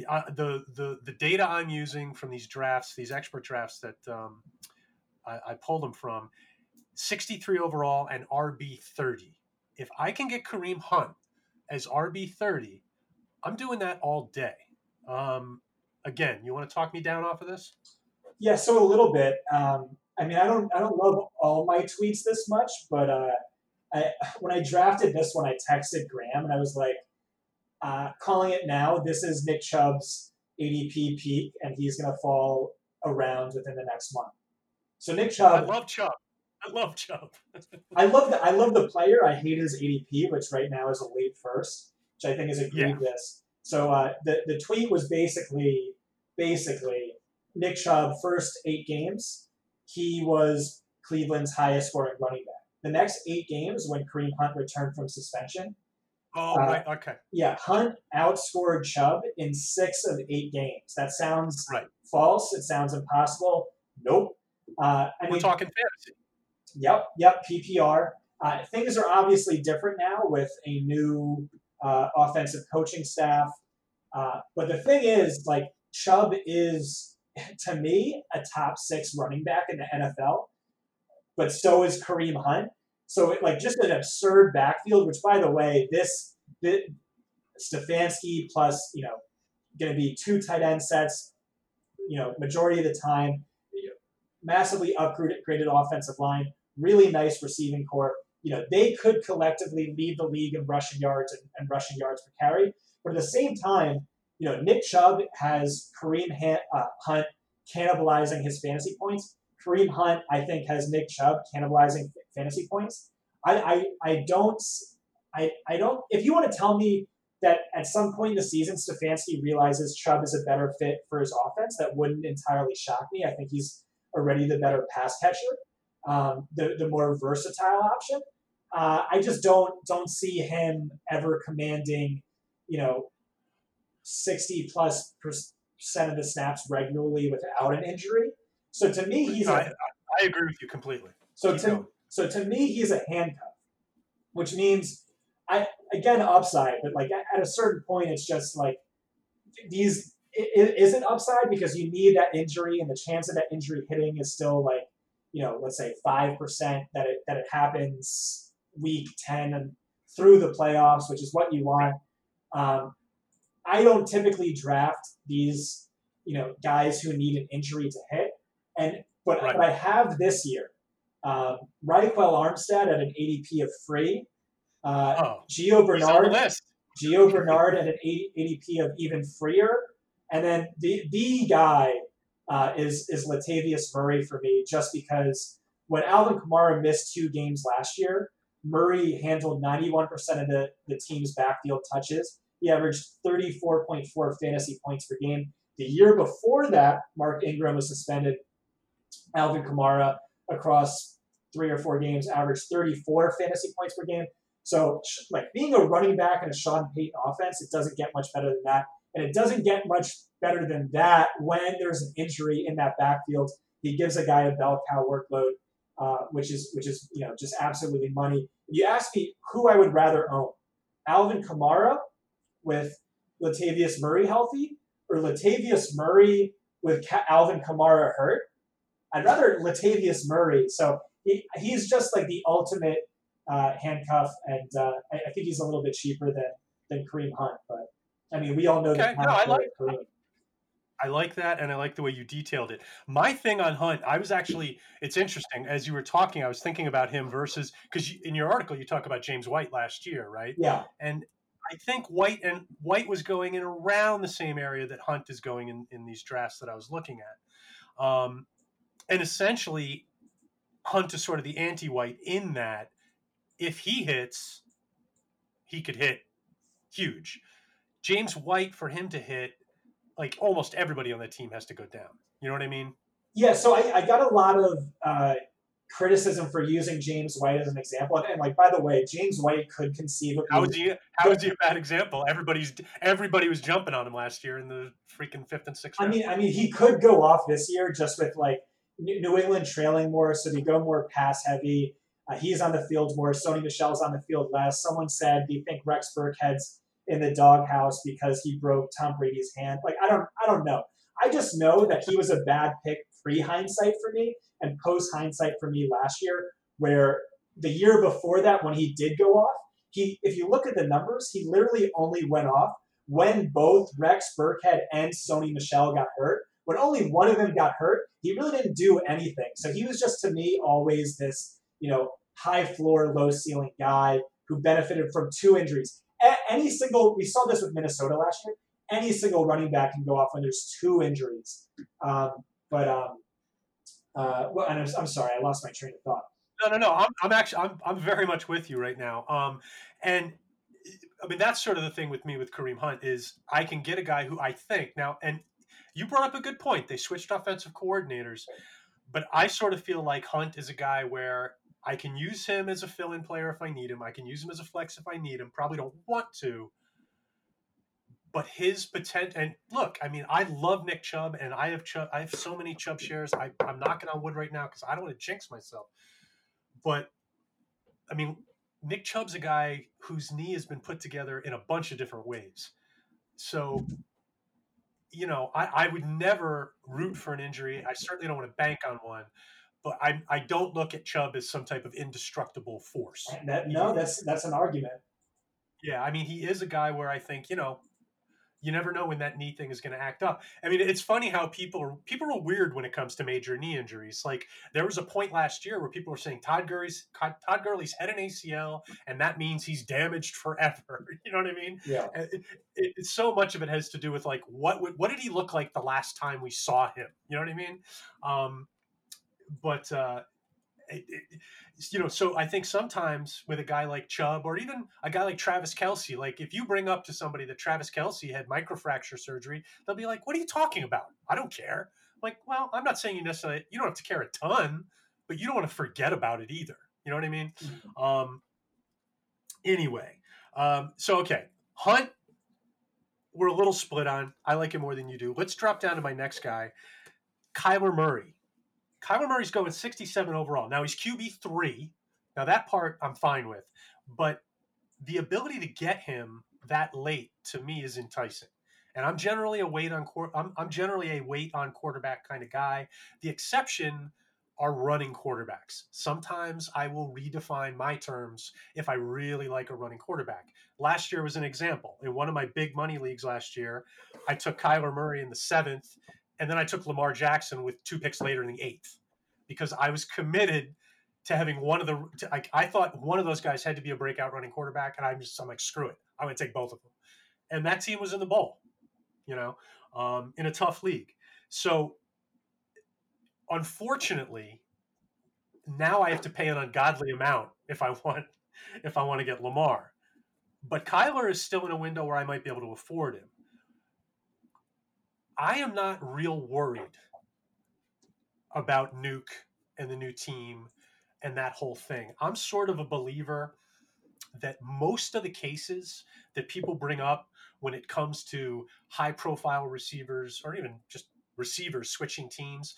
I, the, the, the data I'm using from these drafts, these expert drafts that um, I, I pulled them from, sixty-three overall and R B thirty. If I can get Kareem Hunt as R B thirty, I'm doing that all day. Um, again, you want to talk me down off of this? Yeah, so a little bit. Um, I mean, I don't, I don't love all my tweets this much, but uh, I, when I drafted this one, I texted Graham and I was like, uh, calling it now. This is Nick Chubb's A D P peak, and he's going to fall around within the next month. So Nick Chubb. I love Chubb. I love Chubb. I love the I love the player. I hate his A D P, which right now is a late first, which I think is a grievous. Yeah. So uh, the the tweet was basically basically Nick Chubb first eight games, he was Cleveland's highest scoring running back. The next eight games, when Kareem Hunt returned from suspension. Oh, uh, right. Okay. Yeah, Hunt outscored Chubb in six of eight games. That sounds right. false. It sounds impossible. Nope. Uh, I We're mean, talking fantasy. Yep, yep, P P R. Uh, things are obviously different now with a new uh, offensive coaching staff. Uh, but the thing is, like, Chubb is, to me, a top six running back in the N F L. But so is Kareem Hunt. So, it, like, just an absurd backfield, which, by the way, this, this Stefanski plus, you know, going to be two tight end sets, you know, majority of the time, massively upgraded offensive line, really nice receiving corps. You know, they could collectively lead the league in rushing yards and, and rushing yards per carry. But at the same time, you know, Nick Chubb has Kareem Han- uh, Hunt cannibalizing his fantasy points. Kareem Hunt, I think, has Nick Chubb cannibalizing fantasy points. I, I, I don't, I, I don't. If you want to tell me that at some point in the season Stefanski realizes Chubb is a better fit for his offense, that wouldn't entirely shock me. I think he's already the better pass catcher, um, the the more versatile option. Uh, I just don't don't see him ever commanding, you know, sixty plus percent of the snaps regularly without an injury. So to me, he's. I, a, I agree with you completely. So Keep to going. so to me, he's a handcuff, which means I again upside, but like at a certain point, it's just like these. It isn't upside because you need that injury, and the chance of that injury hitting is still like, you know, let's say five percent that it that it happens week ten and through the playoffs, which is what you want. Um, I don't typically draft these, you know, guys who need an injury to hit, and but, right. but I have this year. Um, Raquel Armstead at an A D P of three. Uh, oh, Gio Bernard. Gio Bernard at an A D P of even freer. And then the the guy uh, is is Latavius Murray for me, just because when Alvin Kamara missed two games last year, Murray handled ninety-one percent of the, the team's backfield touches. He averaged thirty-four point four fantasy points per game. The year before that, Mark Ingram was suspended. Alvin Kamara, across three or four games, averaged thirty-four fantasy points per game. So, like, being a running back in a Sean Payton offense, it doesn't get much better than that. And it doesn't get much better than that when there's an injury in that backfield. He gives a guy a bell cow workload, uh, which is which is you know just absolutely money. If you ask me who I would rather own, Alvin Kamara with Latavius Murray healthy, or Latavius Murray with Ka- Alvin Kamara hurt, I'd rather Latavius Murray. So he, he's just like the ultimate uh, handcuff, and uh, I, I think he's a little bit cheaper than than Kareem Hunt, but. I mean, we all know okay, that. No, I, like, I like that, and I like the way you detailed it. My thing on Hunt, I was actually – it's interesting. As you were talking, I was thinking about him versus – because you, in your article, you talk about James White last year, right? Yeah. And I think White and White was going in around the same area that Hunt is going in, in these drafts that I was looking at. Um, and essentially, Hunt is sort of the anti-White in that if he hits, he could hit huge. James White, for him to hit, like almost everybody on the team has to go down. You know what I mean? Yeah. So I, I got a lot of uh, criticism for using James White as an example. And, and like, by the way, James White could conceivably. How is he? How is he a bad example? Everybody's everybody was jumping on him last year in the freaking fifth and sixth round. I mean, I mean, he could go off this year just with like New England trailing more, so they go more pass heavy. Uh, he's on the field more. Sony Michel's on the field less. Someone said, "Do you think Rex Burkhead's in the doghouse because he broke Tom Brady's hand?" Like, I don't, I don't know. I just know that he was a bad pick pre-hindsight for me and post-hindsight for me last year, where the year before that, when he did go off, he, if you look at the numbers, he literally only went off when both Rex Burkhead and Sony Michel got hurt, when only one of them got hurt, he really didn't do anything. So he was just, to me, always this, you know, high floor, low ceiling guy who benefited from two injuries. Any single, we saw this with Minnesota last year, any single running back can go off when there's two injuries. Um, but, um, uh, well, and I'm, I'm sorry, I lost my train of thought. No, no, no. I'm, I'm actually, I'm, I'm very much with you right now. Um, and I mean, that's sort of the thing with me with Kareem Hunt is I can get a guy who I think now, and you brought up a good point. They switched offensive coordinators, but I sort of feel like Hunt is a guy where I can use him as a fill-in player if I need him. I can use him as a flex if I need him. Probably don't want to, but his potential. And look, I mean, I love Nick Chubb, and I have Chubb, I have so many Chubb shares. I, I'm knocking on wood right now because I don't want to jinx myself. But, I mean, Nick Chubb's a guy whose knee has been put together in a bunch of different ways. So, you know, I, I would never root for an injury. I certainly don't want to bank on one. But I, I don't look at Chubb as some type of indestructible force. That, no, that's that's an argument. Yeah, I mean, he is a guy where I think, you know, you never know when that knee thing is going to act up. I mean, it's funny how people are, people are weird when it comes to major knee injuries. Like there was a point last year where people were saying Todd Gurley's Todd Gurley's had an A C L, and that means he's damaged forever. You know what I mean? Yeah. It, it, it, so much of it has to do with like what what did he look like the last time we saw him? You know what I mean? Um, but uh, it, it, you know, so I think sometimes with a guy like Chubb or even a guy like Travis Kelce, like if you bring up to somebody that Travis Kelce had microfracture surgery, they'll be like, "What are you talking about? I don't care." I'm like, well, I'm not saying you necessarily you don't have to care a ton, but you don't want to forget about it either. You know what I mean? Mm-hmm. Um, anyway, um, so okay, Hunt, we're a little split on. I like him more than you do. Let's drop down to my next guy, Kyler Murray. Kyler Murray's going sixty-seven overall. Now, he's Q B three. Now, that part I'm fine with. But the ability to get him that late, to me, is enticing. And I'm generally a wait on I'm, I'm generally a wait on quarterback kind of guy. The exception are running quarterbacks. Sometimes I will redefine my terms if I really like a running quarterback. Last year was an example. In one of my big money leagues last year, I took Kyler Murray in the seventh. And then I took Lamar Jackson with two picks later in the eighth because I was committed to having one of the to, I, I thought one of those guys had to be a breakout running quarterback. And I'm just I'm like, screw it. I'm going to take both of them. And that team was in the bowl, you know, um, in a tough league. So unfortunately, now I have to pay an ungodly amount if I want if I want to get Lamar. But Kyler is still in a window where I might be able to afford him. I am not real worried about Nuke and the new team and that whole thing. I'm sort of a believer that most of the cases that people bring up when it comes to high-profile receivers or even just receivers switching teams,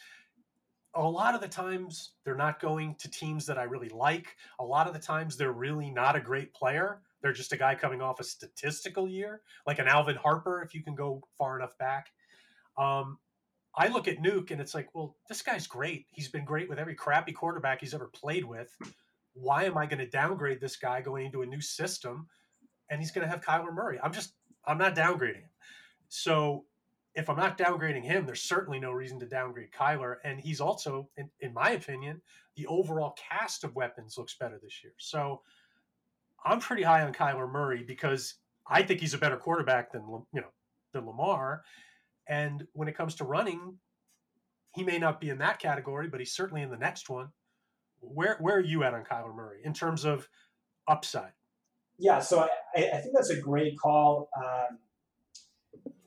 a lot of the times they're not going to teams that I really like. A lot of the times they're really not a great player. They're just a guy coming off a statistical year, like an Alvin Harper if you can go far enough back. Um, I look at Nuke and it's like, well, this guy's great. He's been great with every crappy quarterback he's ever played with. Why am I going to downgrade this guy going into a new system? And he's going to have Kyler Murray. I'm just, I'm not downgrading him. So if I'm not downgrading him, there's certainly no reason to downgrade Kyler. And he's also, in, in my opinion, the overall cast of weapons looks better this year. So I'm pretty high on Kyler Murray because I think he's a better quarterback than, you know, than Lamar. And when it comes to running, he may not be in that category, but he's certainly in the next one. Where where are you at on Kyler Murray in terms of upside? Yeah, so I, I think that's a great call. Um,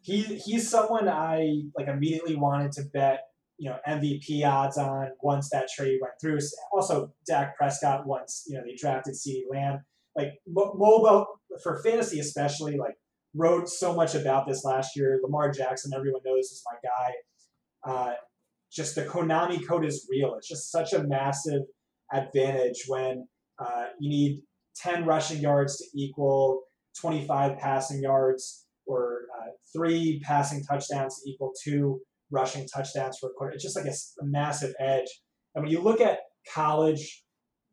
he he's someone I like immediately wanted to bet you know M V P odds on once that trade went through. Also, Dak Prescott once you know they drafted CeeDee Lamb. Like mobile for fantasy especially like. Wrote so much about this last year. Lamar Jackson, everyone knows, is my guy. Uh, just the Konami code is real. It's just such a massive advantage when uh, you need ten rushing yards to equal twenty-five passing yards or uh, three passing touchdowns to equal two rushing touchdowns for a quarter. It's just like a, a massive edge. And when you look at college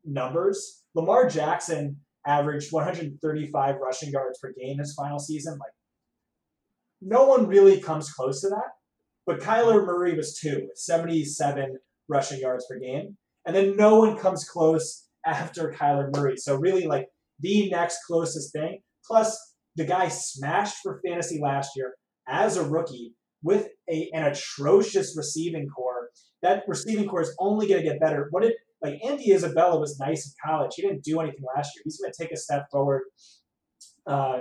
numbers, Lamar Jackson averaged one hundred thirty-five rushing yards per game his final season. Like No one really comes close to that. But Kyler Murray was two, with seventy-seven rushing yards per game. And then no one comes close after Kyler Murray. So really, like, the next closest thing. Plus, the guy smashed for fantasy last year as a rookie with a an atrocious receiving core. That receiving core is only going to get better. What did like Andy Isabella was nice in college. He didn't do anything last year. He's going to take a step forward. Uh,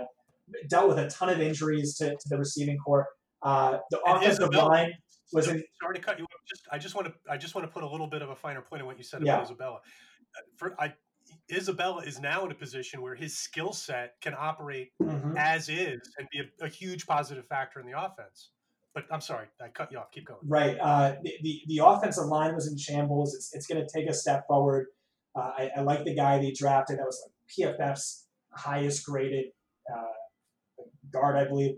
dealt with a ton of injuries to, to the receiving core. Uh, the offensive line was so, in. Sorry to cut you off. Just I just want to I just want to put a little bit of a finer point on what you said yeah. about Isabella. For I. Isabella is now in a position where his skill set can operate mm-hmm. as is and be a, a huge positive factor in the offense. But I'm sorry, I cut you off. Keep going. Right. Uh, the, the the offensive line was in shambles. It's it's going to take a step forward. Uh, I, I like the guy they drafted. That was like P F F's highest graded uh, guard, I believe.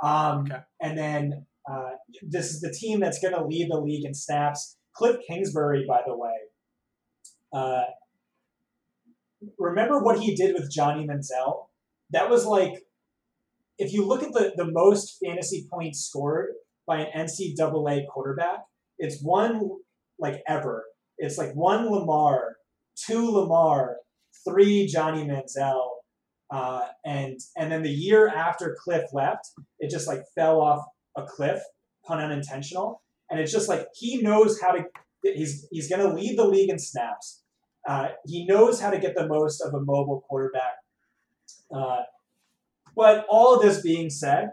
Um, okay. And then uh, this is the team that's going to lead the league in snaps. Cliff Kingsbury, by the way. Uh, Remember what he did with Johnny Manziel? That was like, if you look at the, the most fantasy points scored by an N C double A quarterback, it's one like ever. It's like one Lamar, two Lamar, three Johnny Manziel. Uh, and and then the year after Cliff left, it just like fell off a cliff, pun unintentional. And it's just like, he knows how to, he's, he's going to lead the league in snaps. Uh, he knows how to get the most of a mobile quarterback. Uh, but all of this being said,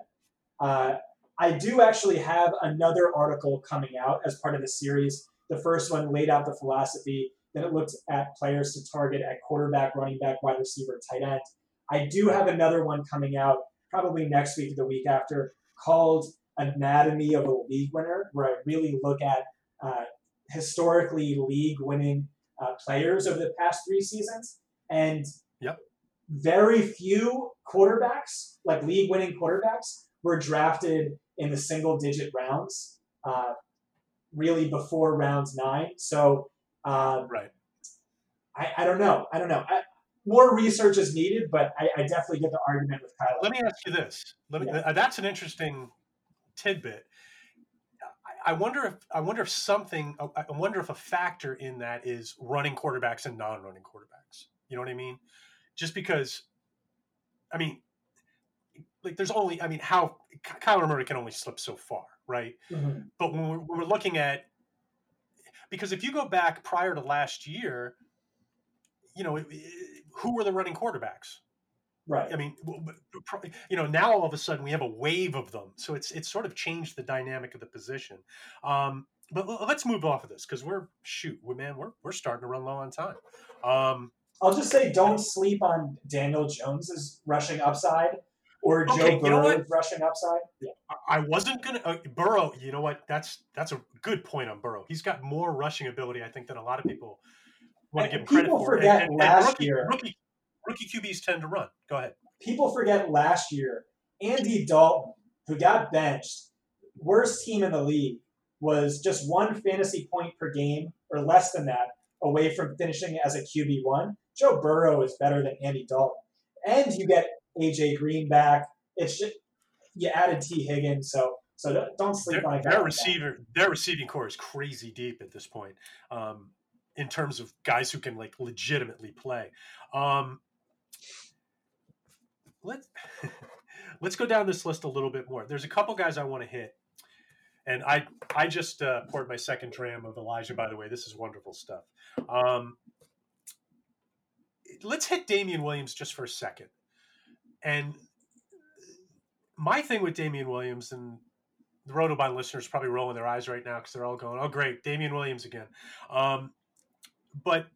uh, I do actually have another article coming out as part of the series. The first one laid out the philosophy, then it looked at players to target at quarterback, running back, wide receiver, tight end. I do have another one coming out probably next week or the week after called Anatomy of a League Winner, where I really look at uh, historically league-winning Uh, players over the past three seasons, and yep. very few quarterbacks, like league-winning quarterbacks, were drafted in the single-digit rounds, uh, really before rounds nine. So, uh, right, I, I don't know, I don't know. I, more research is needed, but I, I definitely get the argument with Kyler. Let me ask you this. Let me, yeah. uh, that's an interesting tidbit. I wonder if I wonder if something I wonder if a factor in that is running quarterbacks and non-running quarterbacks. You know what I mean? Just because, I mean, like there's only I mean how Kyler Murray can only slip so far, right? Mm-hmm. But when we're, when we're looking at, because if you go back prior to last year, you know, who were the running quarterbacks? Right. I mean, you know, now all of a sudden we have a wave of them. So it's it's sort of changed the dynamic of the position. Um, but let's move off of this because we're shoot, we man, we're we're starting to run low on time. Um, I'll just say, don't sleep on Daniel Jones's rushing upside or okay, Joe Burrow's you know rushing upside. Yeah. I wasn't gonna uh, Burrow. You know what? That's that's a good point on Burrow. He's got more rushing ability, I think, than a lot of people want to give him credit for. People forget and, and, last and rookie, year. Rookie, Rookie Q Bs tend to run. Go ahead. People forget last year, Andy Dalton, who got benched, worst team in the league, was just one fantasy point per game or less than that away from finishing as a Q B one. Joe Burrow is better than Andy Dalton. And you get A J Green back. It's just, you added T. Higgins, so so don't, don't sleep their, on a guy. Their, like receiver, their receiving core is crazy deep at this point um, in terms of guys who can like legitimately play. Um Let's, let's go down this list a little bit more. There's a couple guys I want to hit. And I I just uh, poured my second dram of Elijah, by the way. This is wonderful stuff. Um, let's hit Damien Williams just for a second. And my thing with Damien Williams, and the Rotobon listeners are probably rolling their eyes right now because they're all going, oh, great, Damien Williams again. Um, but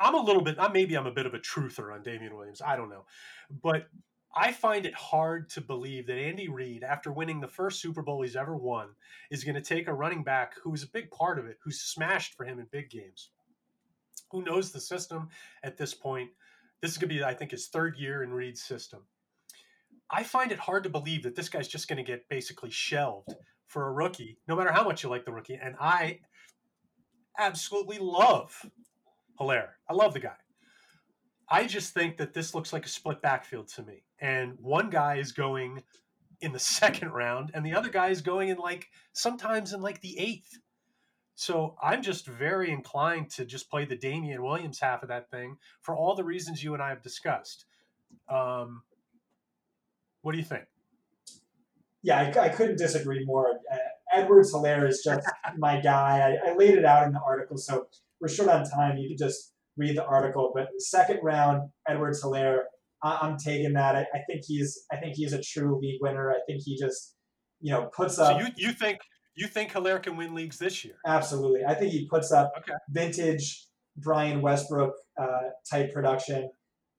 I'm a little bit, maybe I'm a bit of a truther on Damien Williams. I don't know. But I find it hard to believe that Andy Reid, after winning the first Super Bowl he's ever won, is going to take a running back who is a big part of it, who's smashed for him in big games, who knows the system at this point. This is going to be, I think, his third year in Reid's system. I find it hard to believe that this guy's just going to get basically shelved for a rookie, no matter how much you like the rookie. And I absolutely love Helaire. I love the guy. I just think that this looks like a split backfield to me. And one guy is going in the second round, and the other guy is going in like sometimes in like the eighth. So I'm just very inclined to just play the Damien Williams half of that thing for all the reasons you and I have discussed. Um, what do you think? Yeah, I, I couldn't disagree more. Uh, Edwards-Helaire is just my guy. I, I laid it out in the article, so we're short on time. You can just read the article. But second round, Edwards-Helaire, I, I'm taking that. I, I think he's. I think he's a true league winner. I think he just, you know, puts up. So you you think you think Helaire can win leagues this year? Absolutely. I think he puts up okay. vintage Brian Westbrook uh, type production.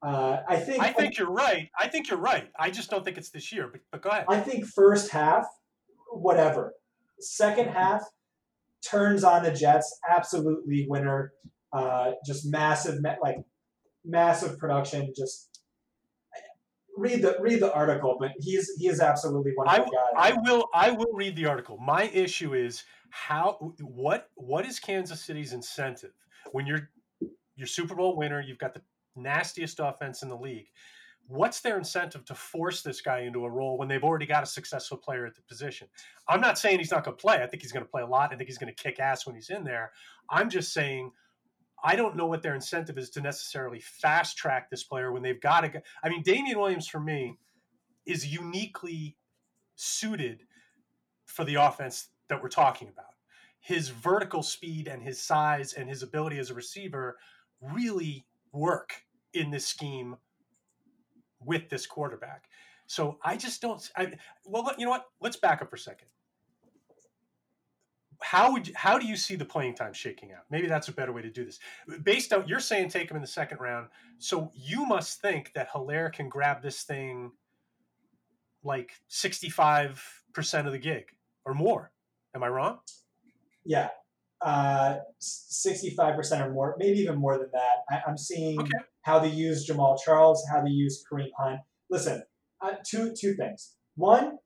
Uh, I think I think you're right. I think you're right. I just don't think it's this year, but, but go ahead. I think first half, whatever. Second half, turns on the Jets, absolute league winner. Uh, just massive, like massive production. Just read the read the article, but he's he is absolutely one of the guys. I will I will read the article. My issue is how what what is Kansas City's incentive when you're you're Super Bowl winner, you've got the nastiest offense in the league. What's their incentive to force this guy into a role when they've already got a successful player at the position? I'm not saying he's not going to play. I think he's going to play a lot. I think he's going to kick ass when he's in there. I'm just saying I don't know what their incentive is to necessarily fast track this player when they've got a – I mean, Damien Williams for me is uniquely suited for the offense that we're talking about. His vertical speed and his size and his ability as a receiver really work in this scheme with this quarterback. So I just don't, I, well, you know what? Let's back up for a second. How would you, how do you see the playing time shaking out? Maybe that's a better way to do this. Based on, you're saying take him in the second round. So you must think that Helaire can grab this thing like sixty-five percent of the gig or more. Am I wrong? Yeah. Uh, sixty-five percent or more, maybe even more than that. I, I'm seeing okay. how they use Jamal Charles, how they use Kareem Hunt. Listen, uh, two two things. One,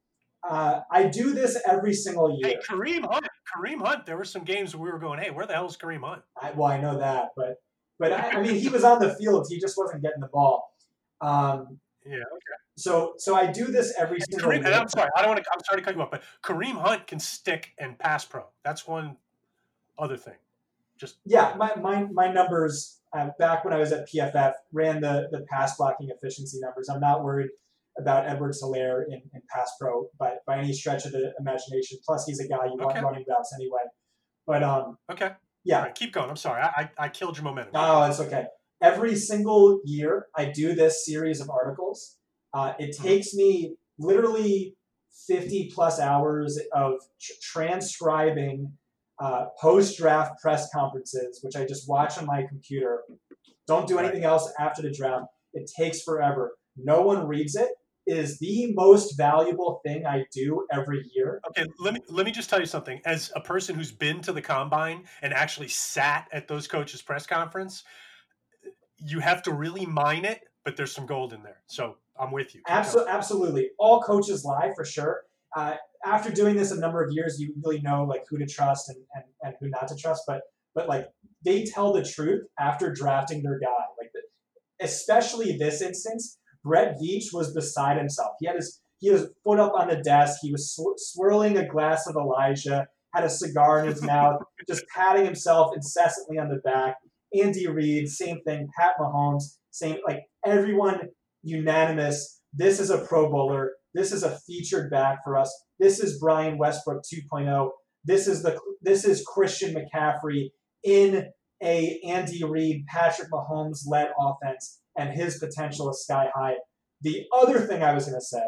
uh, I do this every single year. Hey, Kareem Hunt, Kareem Hunt. There were some games where we were going, hey, where the hell is Kareem Hunt? I, well, I know that, but but I, I mean, he was on the field. He just wasn't getting the ball. Um, yeah. Okay. So so I do this every and single Kareem, year. And I'm sorry, I don't want to. I'm sorry to cut you off, but Kareem Hunt can stick and pass pro. That's one. Other thing, just yeah, my my my numbers uh, back when I was at P F F ran the the pass blocking efficiency numbers. I'm not worried about Edwards-Helaire in, in pass pro by by any stretch of the imagination. Plus, he's a guy you want okay. running backs anyway. But um, okay, yeah, right, keep going. I'm sorry, I, I I killed your momentum. No, it's okay. Every single year, I do this series of articles. Uh, it takes mm-hmm. me literally fifty plus hours of tr- transcribing. Uh, post-draft press conferences, which I just watch on my computer. Don't do anything else after the draft. It takes forever. No one reads it. It is the most valuable thing I do every year. Okay, let me let me just tell you something. As a person who's been to the combine and actually sat at those coaches' press conference, you have to really mine it, but there's some gold in there. So I'm with you. Absolutely, absolutely. All coaches lie for sure. Uh, after doing this a number of years, you really know like who to trust and, and, and who not to trust. But but like they tell the truth after drafting their guy. Like the, especially this instance, Brett Veach was beside himself. He had his he had his foot up on the desk. He was sw- swirling a glass of Elijah, had a cigar in his mouth, just patting himself incessantly on the back. Andy Reid, same thing. Pat Mahomes, same. Like everyone unanimous. This is a Pro Bowler. This is a featured back for us. This is Brian Westbrook two point oh. This is the this is Christian McCaffrey in a Andy Reid, Patrick Mahomes led offense, and his potential is sky high. The other thing I was going to say,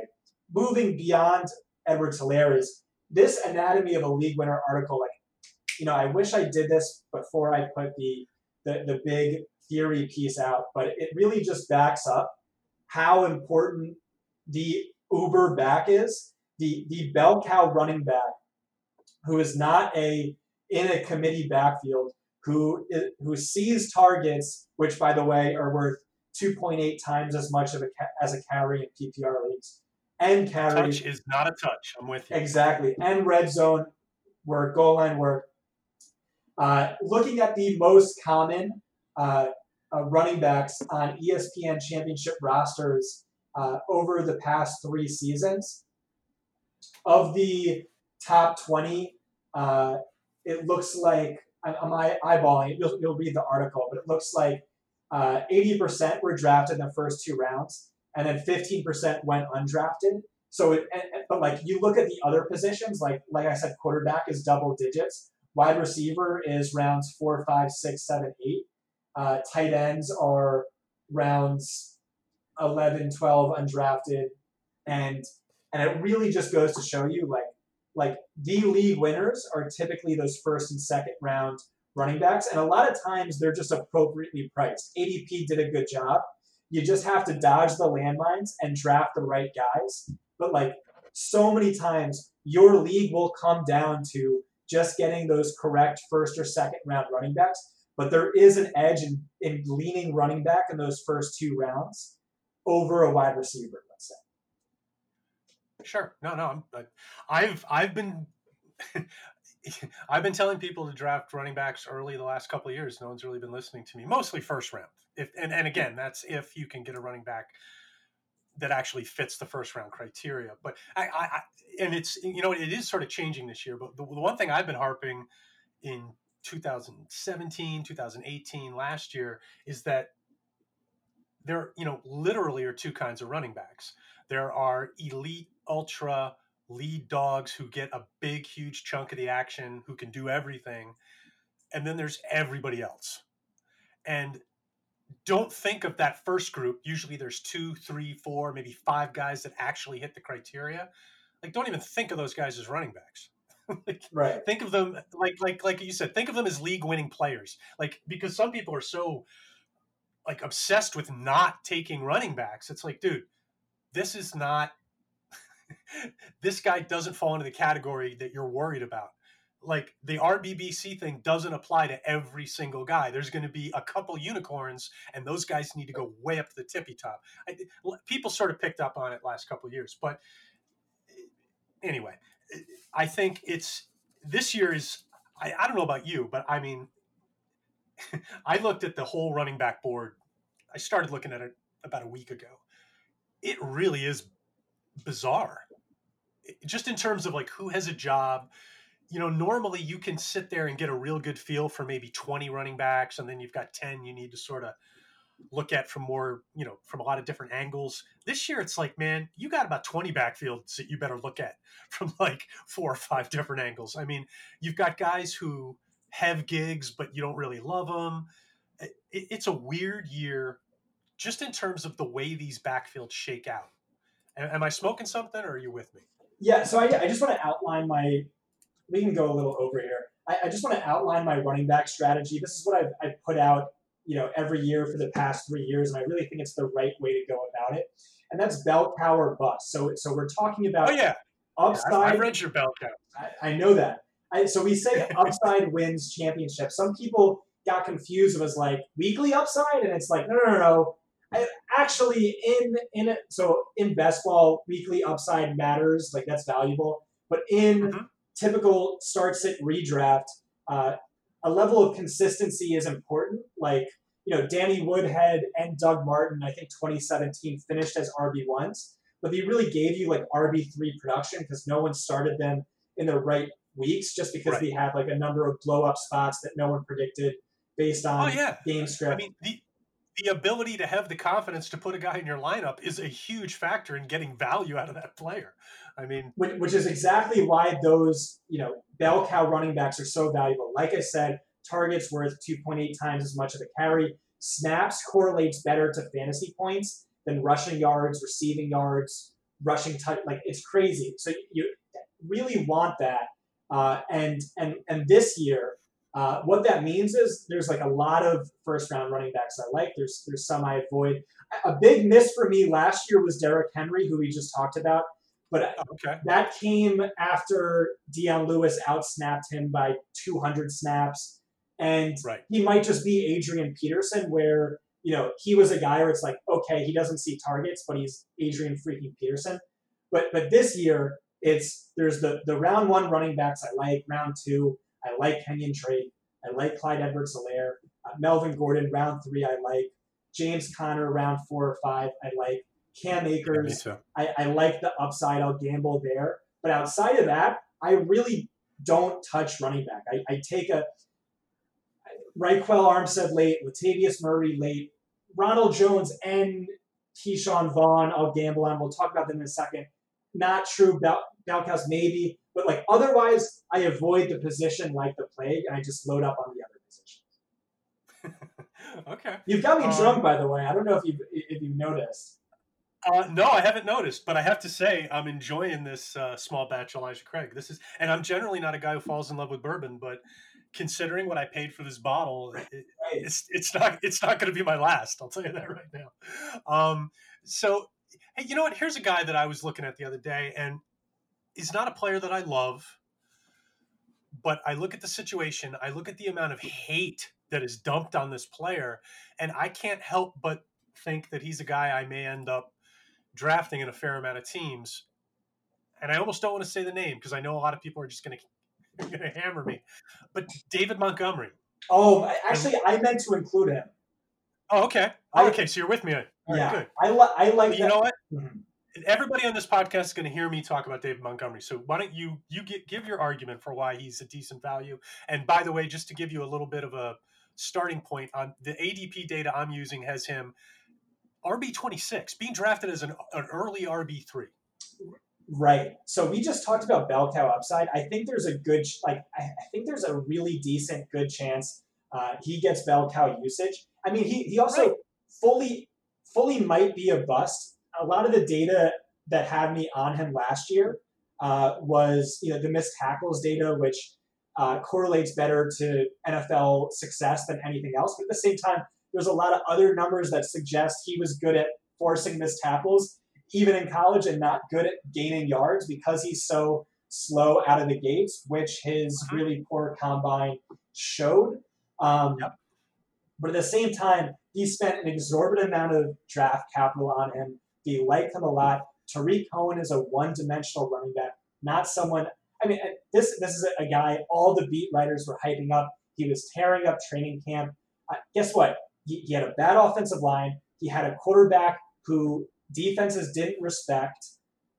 moving beyond Edwards-Helaire, is this Anatomy of a League Winner article. Like, you know, I wish I did this before I put the the, the big theory piece out, but it really just backs up how important the Uber back is the the bell cow running back who is not a in a committee backfield who is, who sees targets, which by the way are worth two point eight times as much of a as a carry in P P R leagues, and carry touch is not a touch. I'm with you exactly, and red zone work, goal line work. Uh, looking at the most common uh, uh, running backs on E S P N championship rosters. Uh, over the past three seasons, of the top twenty, uh, it looks like, I'm eyeballing it, you'll, you'll read the article, but it looks like uh, eighty percent were drafted in the first two rounds, and then fifteen percent went undrafted. So, it, and, but like you look at the other positions, like like I said, quarterback is double digits. Wide receiver is rounds four, five, six, seven, eight. Uh, tight ends are rounds eleven, twelve, undrafted, and and it really just goes to show you, like like the league winners are typically those first and second round running backs, and a lot of times they're just appropriately priced. A D P did a good job. You just have to dodge the landmines and draft the right guys. But like so many times, your league will come down to just getting those correct first or second round running backs. But there is an edge in, in leaning running back in those first two rounds over a wide receiver, let's say. Sure. No, no. I'm, I've I've been I've been telling people to draft running backs early the last couple of years. No one's really been listening to me. Mostly first round. If and, and again, that's if you can get a running back that actually fits the first round criteria. But I, I, I and it's, you know, it is sort of changing this year. But the, the one thing I've been harping in twenty seventeen, twenty eighteen, last year, is that there, you know, literally are two kinds of running backs. There are elite, ultra lead dogs who get a big, huge chunk of the action, who can do everything. And then there's everybody else. And don't think of that first group. Usually there's two, three, four, maybe five guys that actually hit the criteria. Like, don't even think of those guys as running backs. Like, right. Think of them like, like, like you said, think of them as league winning players. Like, because some people are so like obsessed with not taking running backs. It's like, dude, this is not, this guy doesn't fall into the category that you're worried about. Like the R B B C thing doesn't apply to every single guy. There's going to be a couple unicorns, and those guys need to go way up to the tippy top. I, people sort of picked up on it last couple of years, but anyway, I think it's, this year is, I, I don't know about you, but I mean, I looked at the whole running back board. I started looking at it about a week ago. It really is bizarre, it, just in terms of like who has a job. You know, normally you can sit there and get a real good feel for maybe twenty running backs, and then you've got ten you need to sort of look at from more, you know, from a lot of different angles. This year it's like, man, you got about twenty backfields that you better look at from like four or five different angles. I mean, you've got guys who have gigs, but you don't really love them. It's a weird year just in terms of the way these backfields shake out. Am I smoking something, or are you with me? Yeah, so I, I just want to outline my... We can go a little over here. I, I just want to outline my running back strategy. This is what I've, I've put out, you know, every year for the past three years, and I really think it's the right way to go about it. And that's bell cow or bust. So, so we're talking about oh, yeah. upside. Yeah, I, I read your bell cow. I, I know that. I, so we say upside wins championships. Some people got confused. It was like weekly upside, and it's like no, no, no, no. I, actually, in in it, so in best ball, weekly upside matters. Like that's valuable, but in mm-hmm. typical start-sit redraft, uh, a level of consistency is important. Like, you know, Danny Woodhead and Doug Martin, I think twenty seventeen finished as R B ones, but they really gave you like R B three production because no one started them in the right weeks just because right. they had like a number of blow-up spots that no one predicted based on oh, yeah. game script. I mean, the, the ability to have the confidence to put a guy in your lineup is a huge factor in getting value out of that player. I mean, which is exactly why those, you know, bell cow running backs are so valuable. Like I said, targets worth two point eight times as much of a carry. Snaps correlates better to fantasy points than rushing yards, receiving yards, rushing touch. Like it's crazy. So you really want that. Uh, and and and this year, uh, what that means is there's like a lot of first round running backs I like. There's there's some I avoid. A big miss for me last year was Derrick Henry, who we just talked about. But okay. that came after Dion Lewis outsnapped him by two hundred snaps. And right. he might just be Adrian Peterson, where, you know, he was a guy where it's like, okay, he doesn't see targets, but he's Adrian freaking Peterson. But but this year, it's there's the, the round one running backs I like. Round two, I like Kenyon Drake. I like Clyde Edwards-Helaire. Uh, Melvin Gordon, round three, I like. James Conner, round four or five, I like. Cam Akers, yeah, I, I like the upside. I'll gamble there. But outside of that, I really don't touch running back. I, I take a Reichwell Armstead late, Latavius Murray late, Ronald Jones and Keyshawn Vaughn, I'll gamble on. We'll talk about them in a second. Not true. Bal- Balcus maybe. But like otherwise, I avoid the position like the plague, and I just load up on the other positions. Okay. You've got me um, drunk, by the way. I don't know if you've, if you've noticed. Uh, no, I haven't noticed, but I have to say I'm enjoying this uh, small batch Elijah Craig. This is, and I'm generally not a guy who falls in love with bourbon, but considering what I paid for this bottle, it, it's it's not it's not going to be my last. I'll tell you that right now. Um, so, hey, you know what? Here's a guy that I was looking at the other day, and he's not a player that I love, but I look at the situation, I look at the amount of hate that is dumped on this player, and I can't help but think that he's a guy I may end up drafting in a fair amount of teams. And I almost don't want to say the name because I know a lot of people are just going to going to hammer me, but David Montgomery. Oh, actually and, I meant to include him. Oh, okay. I, okay. So you're with me. All yeah. Right, good. I, li- I like that. You know what? Mm-hmm. Everybody on this podcast is going to hear me talk about David Montgomery. So why don't you, you get, give your argument for why he's a decent value. And by the way, just to give you a little bit of a starting point on the A D P data I'm using has him R B twenty-six, being drafted as an, an early R B three. Right. So we just talked about bell cow upside. I think there's a good, like, I, I think there's a really decent, good chance uh, he gets bell cow usage. I mean, he, he also right. fully, fully might be a bust. A lot of the data that had me on him last year uh, was, you know, the missed tackles data, which uh, correlates better to N F L success than anything else. But at the same time, there's a lot of other numbers that suggest he was good at forcing missed tackles, even in college, and not good at gaining yards because he's so slow out of the gates, which his really poor combine showed. Um, yep. But at the same time, he spent an exorbitant amount of draft capital on him. They like him a lot. Tariq Cohen is a one-dimensional running back, not someone – I mean, this this is a guy all the beat writers were hyping up. He was tearing up training camp. Uh, guess what? He, he had a bad offensive line. He had a quarterback who defenses didn't respect.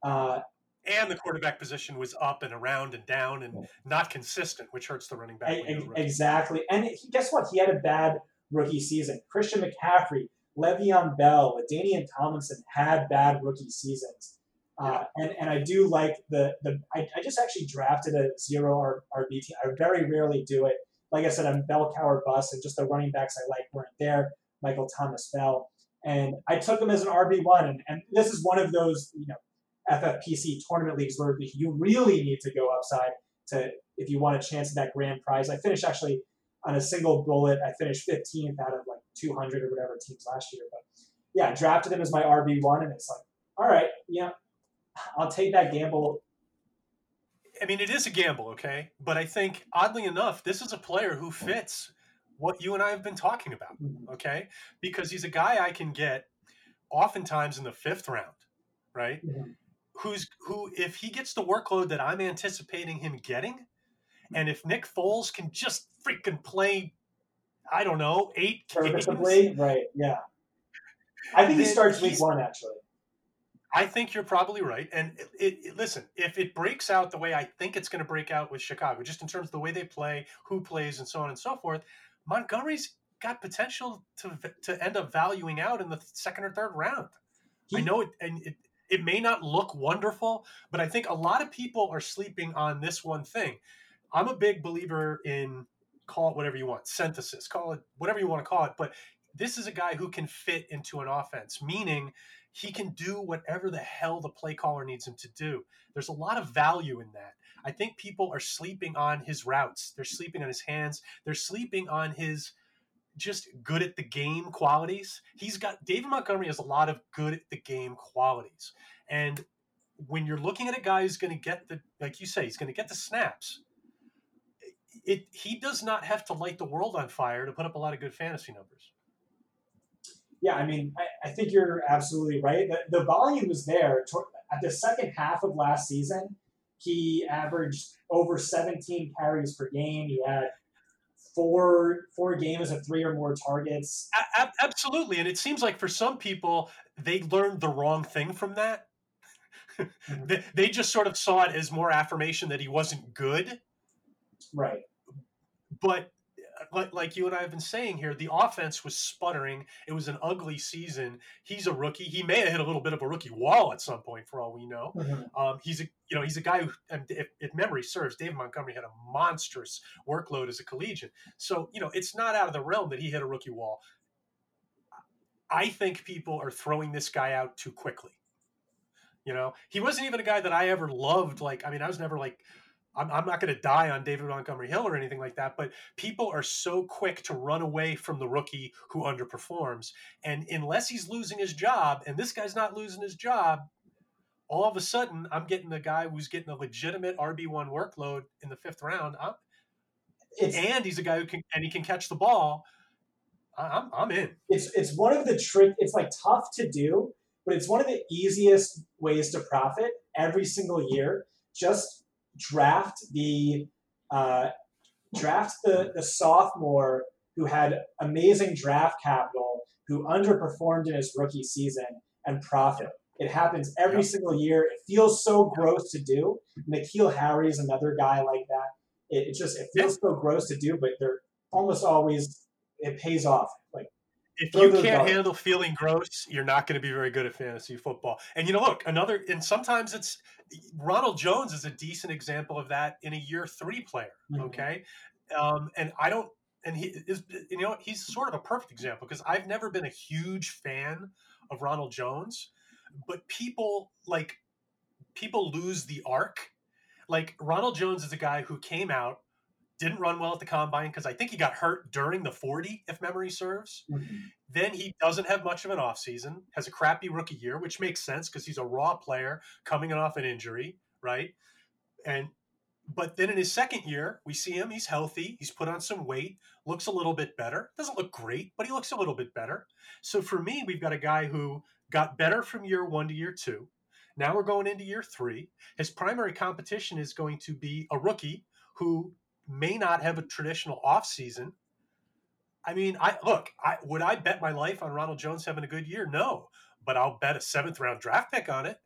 Uh, and the quarterback position was up and around and down and not consistent, which hurts the running back. Ex- exactly. And he, guess what? He had a bad rookie season. Christian McCaffrey, Le'Veon Bell, LaDainian Tomlinson had bad rookie seasons. Uh, and, and I do like the – the. I, I just actually drafted a zero R B team. I very rarely do it. Like I said, I'm bell cow or bust, and just the running backs I like weren't there. Michael Thomas fell. And I took him as an R B one. And, and this is one of those, you know, F F P C tournament leagues where you really need to go upside to if you want a chance at that grand prize. I finished actually on a single bullet. I finished fifteenth out of like two hundred or whatever teams last year. But, yeah, I drafted him as my R B one, and it's like, all right, you know, I'll take that gamble. I mean, it is a gamble, okay? But I think, oddly enough, this is a player who fits what you and I have been talking about, okay? Because he's a guy I can get oftentimes in the fifth round, right? Yeah. Who's who, if he gets the workload that I'm anticipating him getting, and if Nick Foles can just freaking play, I don't know, eight games. Right, yeah. I think he starts week one, actually. I think you're probably right. And it, it, it, listen, if it breaks out the way I think it's going to break out with Chicago, just in terms of the way they play, who plays, and so on and so forth, Montgomery's got potential to to end up valuing out in the second or third round. He, I know it, and it, it may not look wonderful, but I think a lot of people are sleeping on this one thing. I'm a big believer in, call it whatever you want, synthesis, call it whatever you want to call it, but this is a guy who can fit into an offense, meaning he can do whatever the hell the play caller needs him to do. There's a lot of value in that. I think people are sleeping on his routes. They're sleeping on his hands. They're sleeping on his just good at the game qualities. He's got David Montgomery has a lot of good at the game qualities. And when you're looking at a guy who's going to get the, like you say, he's going to get the snaps. It, he does not have to light the world on fire to put up a lot of good fantasy numbers. Yeah, I mean, I, I think you're absolutely right. The, the volume was there. At the second half of last season, he averaged over seventeen carries per game. He had four four games of three or more targets. A- a- absolutely, and it seems like for some people, they learned the wrong thing from that. they, they just sort of saw it as more affirmation that he wasn't good. Right. But like you and I have been saying here, the offense was sputtering. It was an ugly season. He's a rookie. He may have hit a little bit of a rookie wall at some point, for all we know. Mm-hmm. Um, he's a you know he's a guy who, if, if memory serves, David Montgomery had a monstrous workload as a collegiate. So you know it's not out of the realm that he hit a rookie wall. I think people are throwing this guy out too quickly. You know, he wasn't even a guy that I ever loved. Like, I mean, I was never like. I'm, I'm not going to die on David Montgomery Hill or anything like that, but people are so quick to run away from the rookie who underperforms. And unless he's losing his job, and this guy's not losing his job, all of a sudden I'm getting the guy who's getting a legitimate R B one workload in the fifth round. I'm, and he's a guy who can, and he can catch the ball. I'm, I'm in. It's, it's one of the trick. It's like tough to do, but it's one of the easiest ways to profit every single year. Just, Draft the uh, draft the, the sophomore who had amazing draft capital, who underperformed in his rookie season, and profit. It happens every yeah. single year. It feels so gross to do. N'Keal Harry is another guy like that. It, it just it feels yeah. so gross to do, but they're almost always it pays off. Like if you can't dollars. handle feeling gross, you're not going to be very good at fantasy football. And you know, look, another and sometimes it's. Ronald Jones is a decent example of that in a year three player. Okay. Mm-hmm. Um, and I don't, and he is, you know, he's sort of a perfect example because I've never been a huge fan of Ronald Jones, but people like people lose the arc. Like Ronald Jones is a guy who came out, didn't run well at the combine. Cause I think he got hurt during the forty, if memory serves. Mm-hmm. Then he doesn't have much of an offseason, has a crappy rookie year, which makes sense because he's a raw player coming off an injury, right? And but then in his second year, we see him, he's healthy, he's put on some weight, looks a little bit better. Doesn't look great, but he looks a little bit better. So for me, we've got a guy who got better from year one to year two. Now we're going into year three. His primary competition is going to be a rookie who may not have a traditional offseason. I mean, I look, I, would I bet my life on Ronald Jones having a good year? No, but I'll bet a seventh round draft pick on it.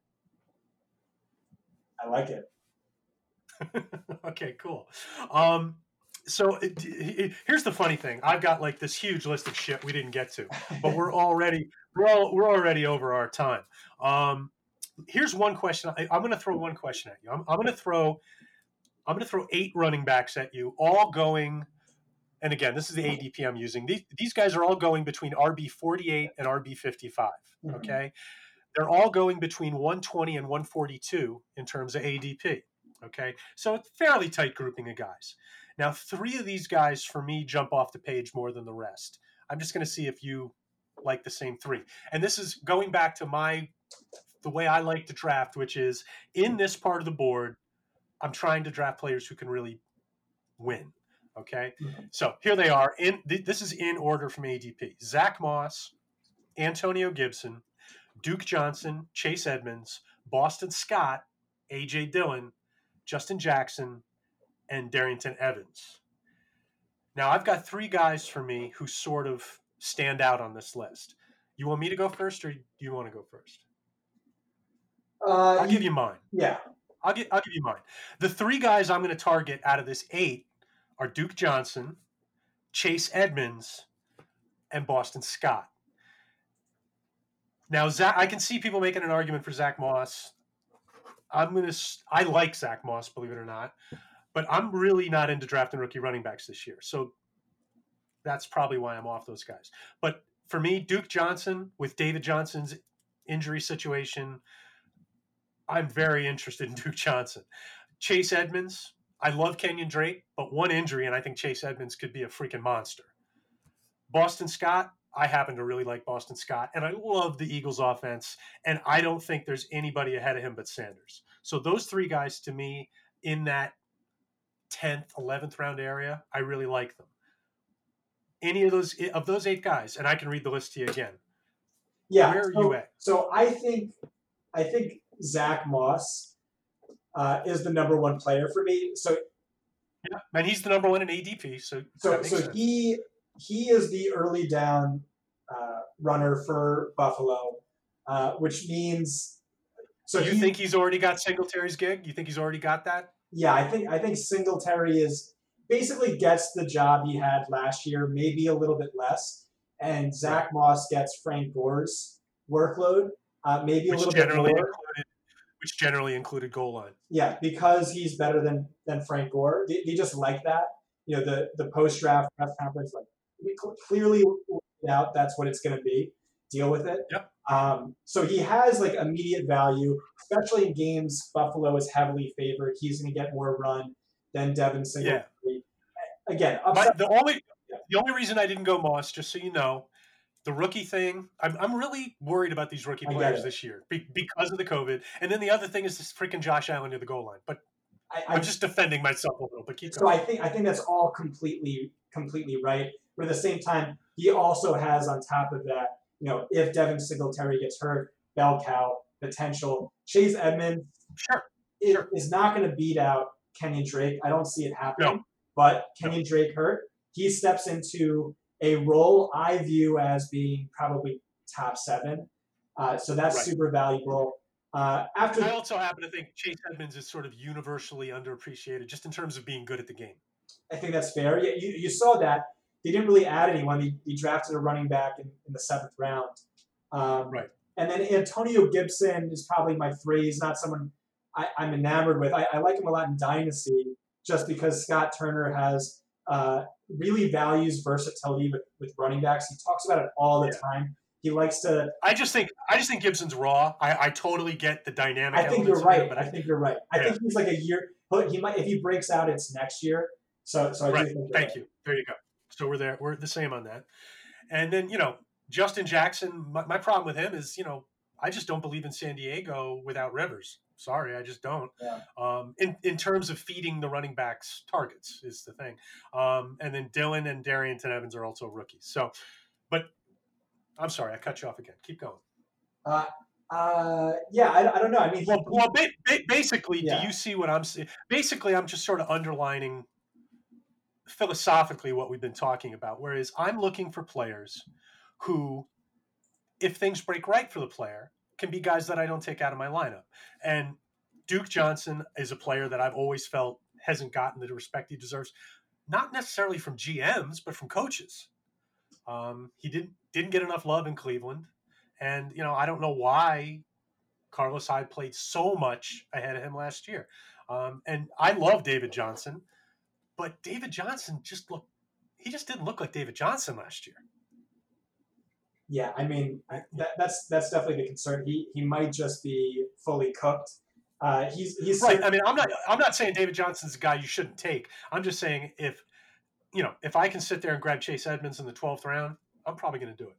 I like it. Okay, cool. Um, so it, it, here's the funny thing. I've got like this huge list of shit we didn't get to, but we're already, we're, all, we're already over our time. Um, here's one question. I, I'm going to throw one question at you. I'm, I'm going to throw, I'm going to throw eight running backs at you, all going. And again, this is the A D P I'm using. These, these guys are all going between R B forty-eight and R B fifty-five, okay? Mm-hmm. They're all going between one twenty and one forty-two in terms of A D P, okay? So it's a fairly tight grouping of guys. Now, three of these guys, for me, jump off the page more than the rest. I'm just going to see if you like the same three. And this is going back to my the way I like to draft, which is in this part of the board, I'm trying to draft players who can really win. Okay, so here they are. In th- this is in order from A D P: Zach Moss, Antonio Gibson, Duke Johnson, Chase Edmonds, Boston Scott, A J Dillon, Justin Jackson, and Darrington Evans. Now I've got three guys for me who sort of stand out on this list. You want me to go first, or do you want to go first? Uh, I'll give you mine. Yeah, I'll give I'll give you mine. The three guys I'm going to target out of this eight are Duke Johnson, Chase Edmonds, and Boston Scott. Now, Zach, I can see people making an argument for Zach Moss. I'm gonna. I like Zach Moss, believe it or not, but I'm really not into drafting rookie running backs this year. So that's probably why I'm off those guys. But for me, Duke Johnson, with David Johnson's injury situation, I'm very interested in Duke Johnson. Chase Edmonds. I love Kenyon Drake, but one injury, and I think Chase Edmonds could be a freaking monster. Boston Scott, I happen to really like Boston Scott, and I love the Eagles offense, and I don't think there's anybody ahead of him but Sanders. So those three guys, to me, in that tenth, eleventh round area, I really like them. Any of those of those eight guys, and I can read the list to you again. Yeah. Where are so, you at? So I think, I think Zach Moss Uh, is the number one player for me. So, yeah, and he's the number one in A D P. So, so, so he he is the early down uh, runner for Buffalo, uh, which means So you he, think he's already got Singletary's gig? You think he's already got that? Yeah, I think I think Singletary is basically gets the job he had last year, maybe a little bit less, and Zach Moss gets Frank Gore's workload, uh, maybe which a little bit more. Included, which generally included goal line. Yeah, because he's better than than Frank Gore. They, they just like that. You know, the the post draft press conference, like we clearly out that's what it's going to be. Deal with it. Yep. Um, so he has like immediate value, especially in games Buffalo is heavily favored. He's going to get more run than Devin Singletary. Yeah. Again, My, the only yeah. the only reason I didn't go Moss, just so you know, the rookie thing. I'm I'm really worried about these rookie players this year be, because of the COVID. And then the other thing is this freaking Josh Allen near the goal line. But I, I'm I, just defending myself a little. But keep going. So I think I think that's all completely completely right. But at the same time, he also has on top of that, you know, if Devin Singletary gets hurt, bell cow potential. Chase Edmonds sure, is, sure. is not going to beat out Kenyon Drake. I don't see it happening. No. But Kenyon no. Drake hurt. He steps into a role I view as being probably top seven. Uh, so that's right. super valuable. Uh, after I also happen to think Chase Edmonds is sort of universally underappreciated just in terms of being good at the game. I think that's fair. Yeah, you, you saw that. They didn't really add anyone. They, they drafted a running back in, in the seventh round. Um, right. And then Antonio Gibson is probably my three. He's not someone I, I'm enamored with. I, I like him a lot in Dynasty just because Scott Turner has uh, really values versatility with, with running backs. He talks about it all the yeah. time. He likes to. I just think I just think Gibson's raw. I, I totally get the dynamic. I think you're right. Him, but I, I think you're right. I yeah. think he's like a year. He might if he breaks out, it's next year. So so I right. do think thank right. you. There you go. So we're there. We're the same on that. And then, you know, Justin Jackson, my, my problem with him is, you know, I just don't believe in San Diego without Rivers. Sorry, I just don't. Yeah. Um, in, in terms of feeding the running backs targets is the thing. Um, and then Dillon and Darrington Evans are also rookies. So, but I'm sorry, I cut you off again. Keep going. Uh, uh, yeah, I, I don't know. I mean, well, well ba- ba- basically, yeah. do you see what I'm saying? Basically, I'm just sort of underlining philosophically what we've been talking about, whereas I'm looking for players who, if things break right for the player, can be guys that I don't take out of my lineup. And Duke Johnson is a player that I've always felt hasn't gotten the respect he deserves, not necessarily from G Ms, but from coaches. Um, he didn't didn't get enough love in Cleveland. And, you know, I don't know why Carlos Hyde played so much ahead of him last year. Um, and I love David Johnson. But David Johnson just looked – he just didn't look like David Johnson last year. Yeah, I mean, that, that's that's definitely the concern. He he might just be fully cooked. Uh, he's he's right. I mean, I'm not I'm not saying David Johnson's a guy you shouldn't take. I'm just saying if you know if I can sit there and grab Chase Edmonds in the twelfth round, I'm probably going to do it.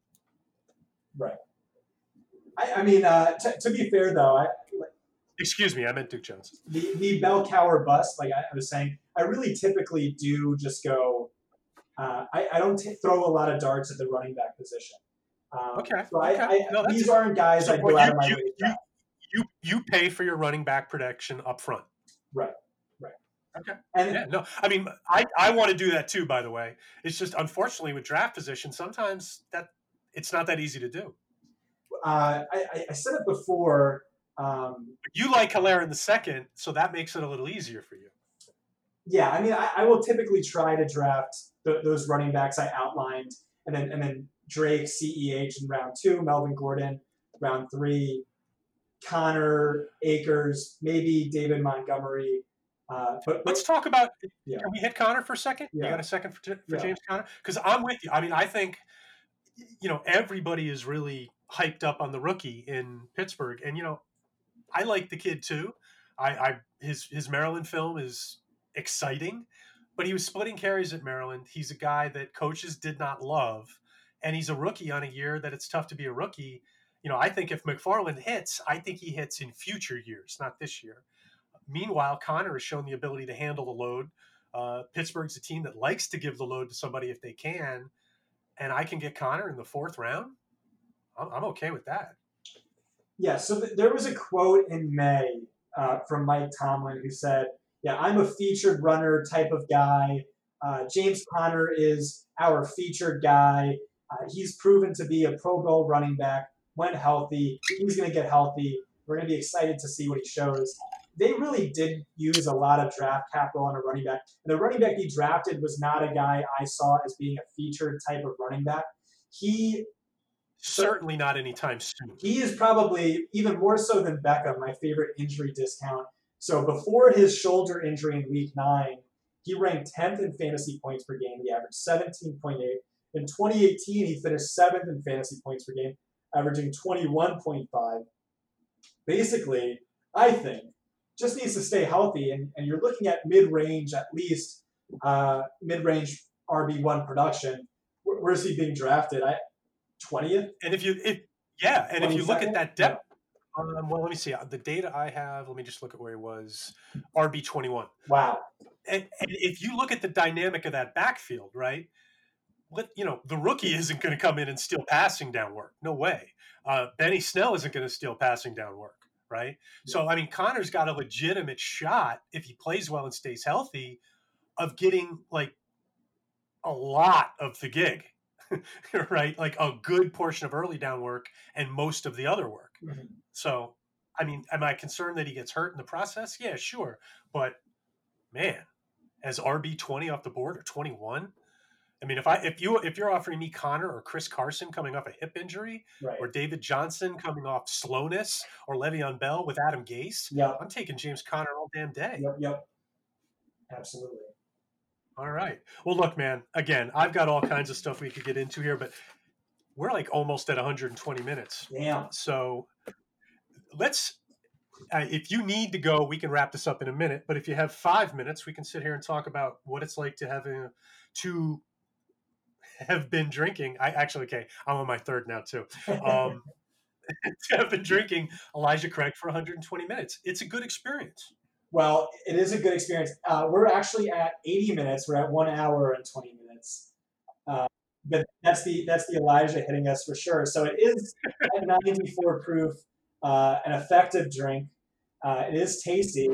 Right. I, I mean, uh, t- to be fair though, I. Excuse me, I meant Duke Johnson. The, the bell cow or bust, like I, I was saying, I really typically do just go uh, – I, I don't t- throw a lot of darts at the running back position. Um, okay. So okay. I, I, no, these aren't guys so I go you, out of my you, way to you, you, you pay for your running back protection up front. Right, right. Okay. And yeah, no, I mean, I, I want to do that too, by the way. It's just unfortunately with draft position, sometimes that it's not that easy to do. Uh, I, I said it before – Um, you like Hilaire in the second, so that makes it a little easier for you. Yeah, I mean, I, I will typically try to draft th- those running backs I outlined, and then and then Drake, C E H in round two, Melvin Gordon round three, Connor, Akers, maybe David Montgomery. Uh, but, but let's talk about. Yeah. Can we hit Connor for a second? Yeah. You got a second for, for yeah. James Connor? Because I'm with you. I mean, I think you know everybody is really hyped up on the rookie in Pittsburgh, and you know. I like the kid too. I, I his his Maryland film is exciting, but he was splitting carries at Maryland. He's a guy that coaches did not love, and he's a rookie on a year that it's tough to be a rookie. You know, I think if McFarland hits, I think he hits in future years, not this year. Meanwhile, Connor has shown the ability to handle the load. Uh, Pittsburgh's a team that likes to give the load to somebody if they can, and I can get Connor in the fourth round. I'm, I'm okay with that. Yeah, so th- there was a quote in May uh, from Mike Tomlin who said, yeah, I'm a featured runner type of guy. Uh, James Conner is our featured guy. Uh, he's proven to be a Pro Bowl running back when healthy. He's going to get healthy. We're going to be excited to see what he shows. They really did use a lot of draft capital on a running back. And the running back he drafted was not a guy I saw as being a featured type of running back. He certainly not anytime soon. He is probably, even more so than Beckham, my favorite injury discount. So before his shoulder injury in week nine, he ranked tenth in fantasy points per game. He averaged seventeen point eight. In twenty eighteen, he finished seventh in fantasy points per game, averaging twenty-one point five. Basically, I think, just needs to stay healthy, and, and you're looking at mid-range, at least uh, mid-range R B one production. Where, where's he being drafted? I twentieth. And if you, if yeah, and if you look at that depth, um, well, let me see the data I have. Let me just look at where he was. R B twenty-one. Wow. And, and if you look at the dynamic of that backfield, right? Let, you know, the rookie isn't going to come in and steal passing down work. No way. Uh, Benny Snell isn't going to steal passing down work. Right. So, I mean, Connor's got a legitimate shot if he plays well and stays healthy of getting like a lot of the gig, right? Like a good portion of early down work and most of the other work. Mm-hmm. So, I mean, am I concerned that he gets hurt in the process? Yeah, sure. But man, as R B twenty off the board or twenty-one, I mean, if I if you if you're offering me Connor or Chris Carson coming off a hip injury, right, or David Johnson coming off slowness, or Le'Veon Bell with Adam Gase, yep, I'm taking James Connor all damn day. Yep, yep, absolutely. All right. Well, look, man. Again, I've got all kinds of stuff we could get into here, but we're like almost at one hundred twenty minutes. Yeah. So let's. Uh, if you need to go, we can wrap this up in a minute. But if you have five minutes, we can sit here and talk about what it's like to have a to. have been drinking. I actually, okay, I'm on my third now too. Um, I've been drinking Elijah Craig for one hundred twenty minutes. It's a good experience. Well, it is a good experience. Uh, we're actually at eighty minutes. We're at one hour and twenty minutes. Uh, but that's the, that's the Elijah hitting us for sure. So it is at ninety-four proof, uh, an effective drink. Uh, it is tasty.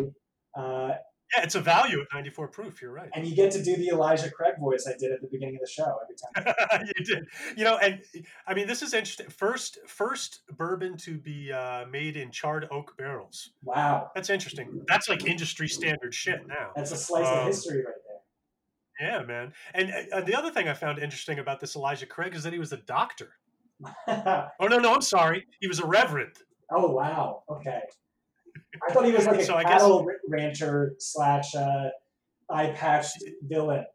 Uh, Yeah, it's a value at ninety-four proof. You're right. And you get to do the Elijah Craig voice I did at the beginning of the show every time. You did. You know, and I mean, this is interesting. First first bourbon to be uh, made in charred oak barrels. Wow. That's interesting. That's like industry standard shit now. That's a slice um, of history right there. Yeah, man. And uh, the other thing I found interesting about this Elijah Craig is that he was a doctor. oh, no, no, I'm sorry. He was a reverend. Oh, wow. Okay. I thought he was like a so cattle guess, rancher slash uh, eye-patch villain.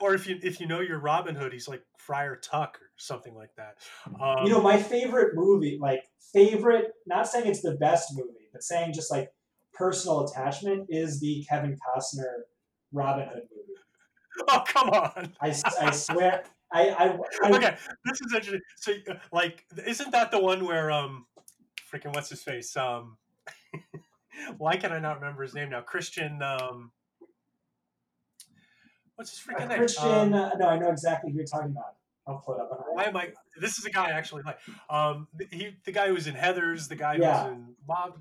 Or if you if you know your Robin Hood, he's like Friar Tuck or something like that. Um, you know, my favorite movie, like favorite, not saying it's the best movie, but saying just like personal attachment is the Kevin Costner Robin Hood movie. Oh, come on. I, I swear. I, I, I Okay, this is interesting. So, like, isn't that the one where, um, freaking what's his face? Um, Why can I not remember his name now? Christian, um, what's his freaking name? Christian, um, uh, no, I know exactly who you're talking about. I'll pull it up. Why am I, this is a guy I actually like. Um, he, the guy who was in Heathers, the guy who yeah. was in Bob.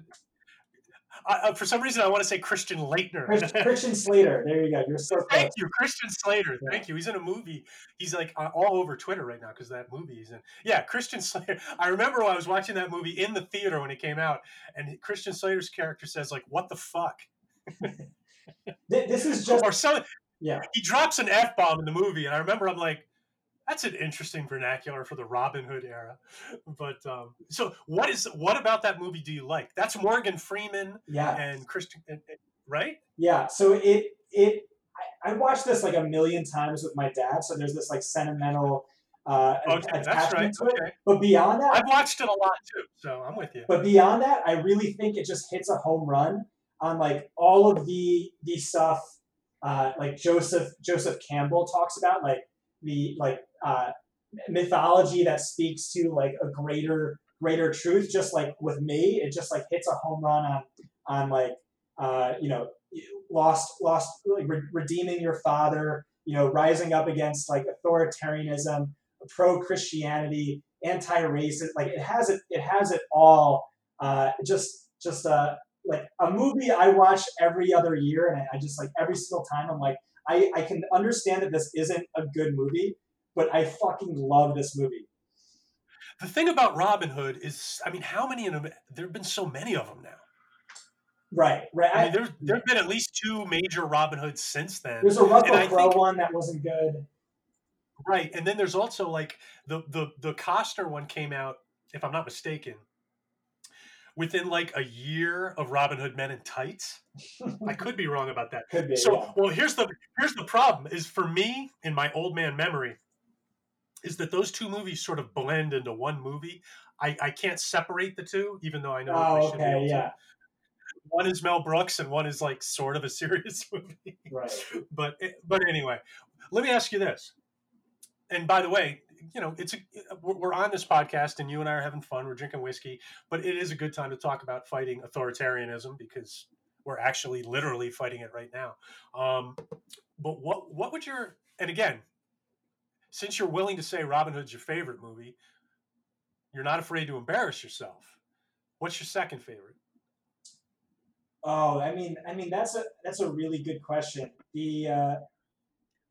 I, uh, for some reason, I want to say Christian Leitner. Christian, Christian Slater. There you go. You're so close. Thank you, Christian Slater. Yeah. Thank you. He's in a movie. He's like all over Twitter right now because that movie he's in. Yeah, Christian Slater. I remember when I was watching that movie in the theater when it came out, and Christian Slater's character says like, "What the fuck?" This is just. Or some. Yeah. He drops an F bomb in the movie, and I remember I'm like, that's an interesting vernacular for the Robin Hood era. But um, so what is what about that movie do you like? That's Morgan Freeman yeah. and Christian, right? Yeah. So it it I, I watched this like a million times with my dad. So there's this like sentimental uh, okay, attachment that's right. to it. Okay. But beyond that, I've watched it a lot too. So I'm with you. But beyond that, I really think it just hits a home run on like all of the the stuff uh, like Joseph Joseph Campbell talks about, like the like. Uh, mythology that speaks to like a greater greater truth. Just like with me, it just like hits a home run on on like uh, you know lost lost like, re- redeeming your father, you know, rising up against like authoritarianism, pro-Christianity, anti-racist, like it has it it has it all. uh, just just uh, like a movie I watch every other year, and I, I just like every single time I'm like I, I can understand that this isn't a good movie, but I fucking love this movie. The thing about Robinhood is, I mean, how many of them? There have been so many of them now. Right, right. I mean, there there have been at least two major Robinhoods since then. There's a Russell Crowe one that wasn't good. Right, and then there's also like the the the Costner one came out, if I'm not mistaken, within like a year of Robinhood Men in Tights. I could be wrong about that. Could be, so, yeah. Well, here's the here's the problem is for me in my old man memory is that those two movies sort of blend into one movie. I, I can't separate the two, even though I know oh, I should okay, be able yeah. to. One is Mel Brooks and one is like sort of a serious movie. Right. But but anyway, let me ask you this. And by the way, you know, it's a, we're on this podcast and you and I are having fun. We're drinking whiskey, but it is a good time to talk about fighting authoritarianism because we're actually literally fighting it right now. Um, but what what would your and again, since you're willing to say Robin Hood's your favorite movie, you're not afraid to embarrass yourself. What's your second favorite? Oh, I mean, I mean that's a that's a really good question. The uh,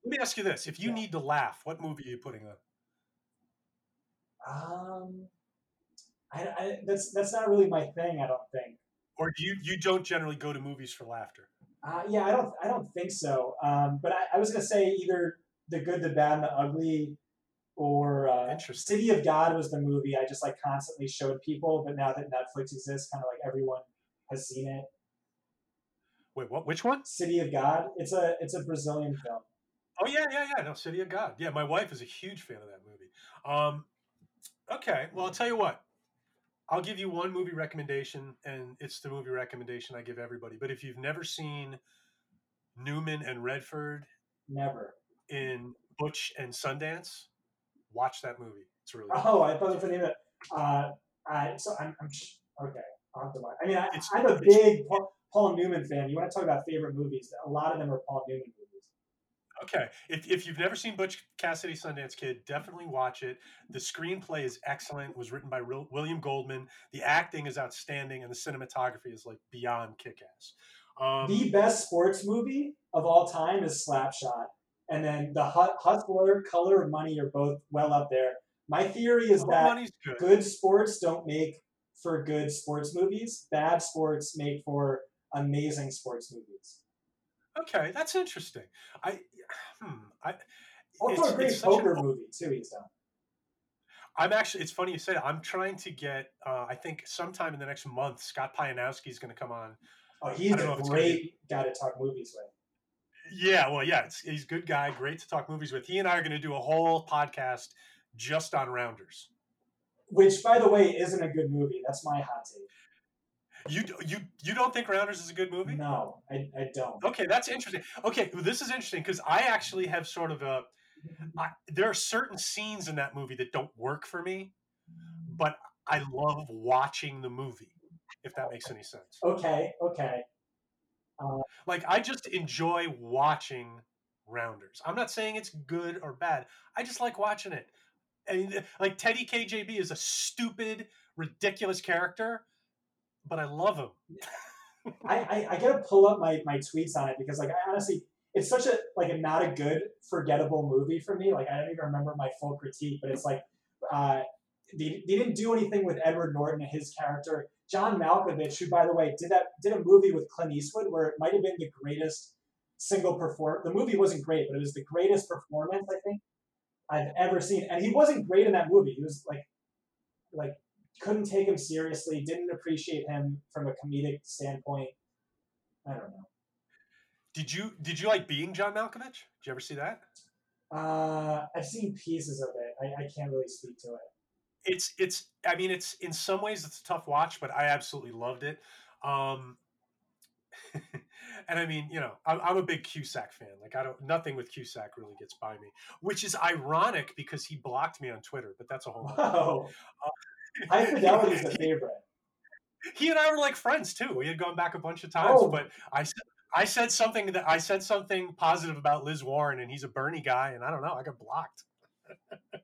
let me ask you this: if you yeah. need to laugh, what movie are you putting on? Um, I, I that's that's not really my thing. I don't think. Or do you you don't generally go to movies for laughter? Uh, yeah, I don't I don't think so. Um, but I, I was gonna say either The Good, the Bad, and the Ugly, or uh, City of God was the movie I just like constantly showed people. But now that Netflix exists, kind of like everyone has seen it. Wait, what? Which one? City of God. It's a it's a Brazilian film. Oh yeah, yeah, yeah. No, City of God. Yeah, my wife is a huge fan of that movie. Um, okay, well I'll tell you what. I'll give you one movie recommendation, and it's the movie recommendation I give everybody. But if you've never seen Newman and Redford, never in Butch and Sundance, watch that movie. It's really. Oh, good. I thought it was the name of it. Uh, I so I'm, I'm okay. I'll have to watch. I mean, I, I'm a big. Paul Newman fan. You want to talk about favorite movies? A lot of them are Paul Newman movies. Okay. If if you've never seen Butch Cassidy, Sundance Kid, definitely watch it. The screenplay is excellent. It was written by Real, William Goldman. The acting is outstanding, and the cinematography is like beyond kick-ass. Um, the best sports movie of all time is Slapshot. And then The Hustler, Color of Money are both well up there. My theory is that good. good sports don't make for good sports movies. Bad sports make for amazing sports movies. Okay, that's interesting. I, hmm, I. Also, it's, a great poker a, movie too. He's done. I'm actually. It's funny you say that. I'm trying to get. Uh, I think sometime in the next month, Scott Pianowski is going to come on. Oh, he's a great guy to talk movies with. Yeah, well, yeah, it's, he's a good guy. Great to talk movies with. He and I are going to do a whole podcast just on Rounders. Which, by the way, isn't a good movie. That's my hot take. You you you don't think Rounders is a good movie? No, I, I don't. Okay, that's interesting. Okay, well, this is interesting because I actually have sort of a I, there are certain scenes in that movie that don't work for me, but I love watching the movie. If that makes any sense. Okay, okay. Uh, like I just enjoy watching Rounders. I'm not saying it's good or bad. I just like watching it. And like Teddy K J B is a stupid, ridiculous character. But I love him. I, I, I gotta pull up my, my tweets on it because like I honestly it's such a like a not a good forgettable movie for me. Like I don't even remember my full critique, but it's like uh, they they didn't do anything with Edward Norton and his character. John Malkovich, who by the way did that did a movie with Clint Eastwood where it might have been the greatest single performance. The movie wasn't great, but it was the greatest performance I think I've ever seen. And he wasn't great in that movie. He was like like. Couldn't take him seriously, didn't appreciate him from a comedic standpoint. I don't know. Did you did you like Being John Malkovich? Did you ever see that? Uh, I've seen pieces of it. I, I can't really speak to it. It's it's. I mean, it's in some ways it's a tough watch, but I absolutely loved it. Um, and I mean, you know, I'm, I'm a big Cusack fan. Like, I don't nothing with Cusack really gets by me, which is ironic because he blocked me on Twitter. But that's a whole. Wow. High Fidelity is a favorite. He, he and I were like friends too. We had gone back a bunch of times, oh. but I said I said something that I said something positive about Liz Warren, and he's a Bernie guy, and I don't know. I got blocked.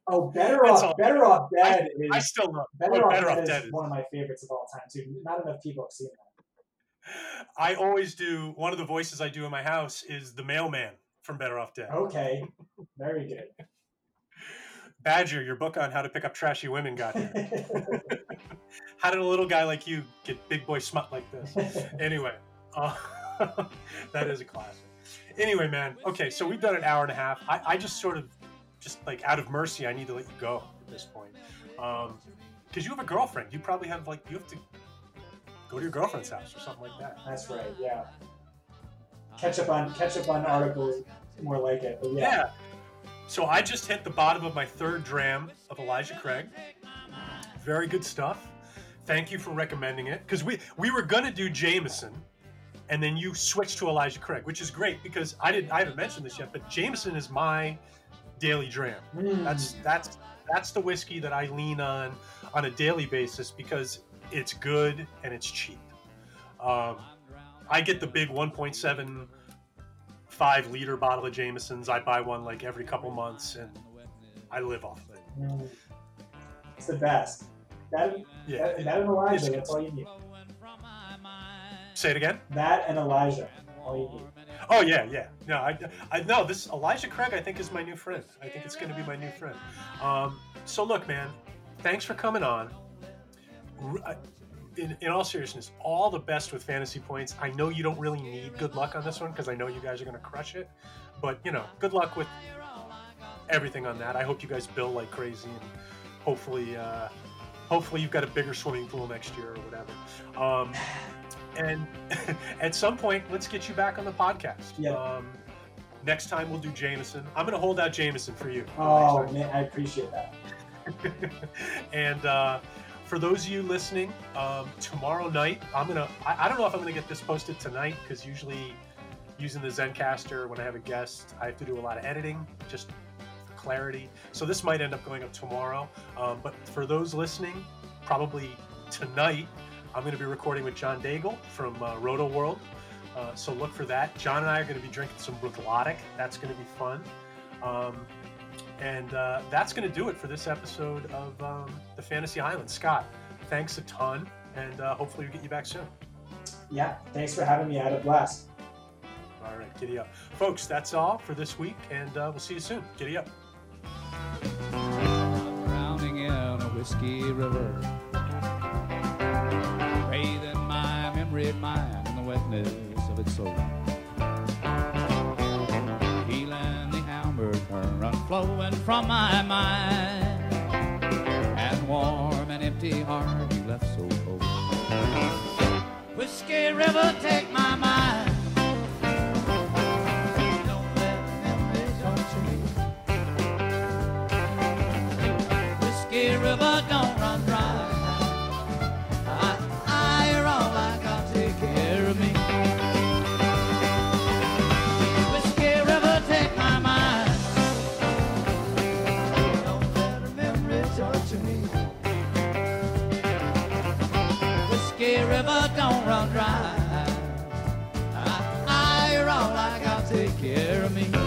Oh, better That's off, all. better off dead. I, is, I still love better, better off, better dead, off is dead is one of my favorites of all time too. Not enough people have seen that. I always do. One of the voices I do in my house is the mailman from Better Off Dead. Okay, very good. Badger, your book on how to pick up trashy women got here. How did a little guy like you get big boy smut like this? Anyway, uh, that is a classic. Anyway, man. Okay, so we've done an hour and a half. I, I just sort of, just like out of mercy, I need to let you go at this point. Um, because you have a girlfriend. You probably have like, you have to go to your girlfriend's house or something like that. That's right, yeah. Catch up on catch up on articles, more like it. But yeah. yeah. So I just hit the bottom of my third dram of Elijah Craig. Very good stuff. Thank you for recommending it. Because we, we were going to do Jameson, and then you switched to Elijah Craig, which is great because I didn't I haven't mentioned this yet, but Jameson is my daily dram. Mm. That's that's that's the whiskey that I lean on on a daily basis because it's good and it's cheap. Um, I get the big one point seven five liter bottle of Jameson's. I buy one like every couple months, and I live off of it. Mm. It's the best. That, yeah, that, it, that and Elijah, that's all you need. Say it again? That and Elijah, all you need. Oh, yeah, yeah. No, I, I, no, this Elijah Craig, I think, is my new friend. I think it's going to be my new friend. Um, so, look, man, thanks for coming on. I, In, in all seriousness, all the best with Fantasy Points. I know you don't really need good luck on this one because I know you guys are going to crush it. But, you know, good luck with everything on that. I hope you guys bill like crazy, and hopefully uh, hopefully you've got a bigger swimming pool next year or whatever. Um, and at some point, let's get you back on the podcast. Yeah. Um, next time we'll do Jameson. I'm going to hold out Jameson for you. Oh, man, I appreciate that. and... uh For those of you listening, um, tomorrow night, I'm going to, I don't know if I'm going to get this posted tonight because usually using the Zencastr when I have a guest, I have to do a lot of editing, just for clarity. So this might end up going up tomorrow. Um, but for those listening, probably tonight, I'm going to be recording with John Daigle from uh, RotoWorld. Uh, so look for that. John and I are going to be drinking some Bruichlatic. That's going to be fun. Um, And uh, that's going to do it for this episode of um, the Fantasy Highland. Scott, thanks a ton, and uh, hopefully we'll get you back soon. Yeah, thanks for having me. I had a blast. All right, giddy up. Folks, that's all for this week, and uh, we'll see you soon. Giddy up. Drowning in a whiskey river, bathing my memory of mine in the wetness of its soul. Current flowing from my mind, and warm and empty heart you left so cold. Whiskey River, take my mind. Don't let memories torture me. Whiskey River, don't run dry. I, I, you're all I got. Take care of me. Whiskey River, don't run dry. I, I, you're all I got. Take care of me.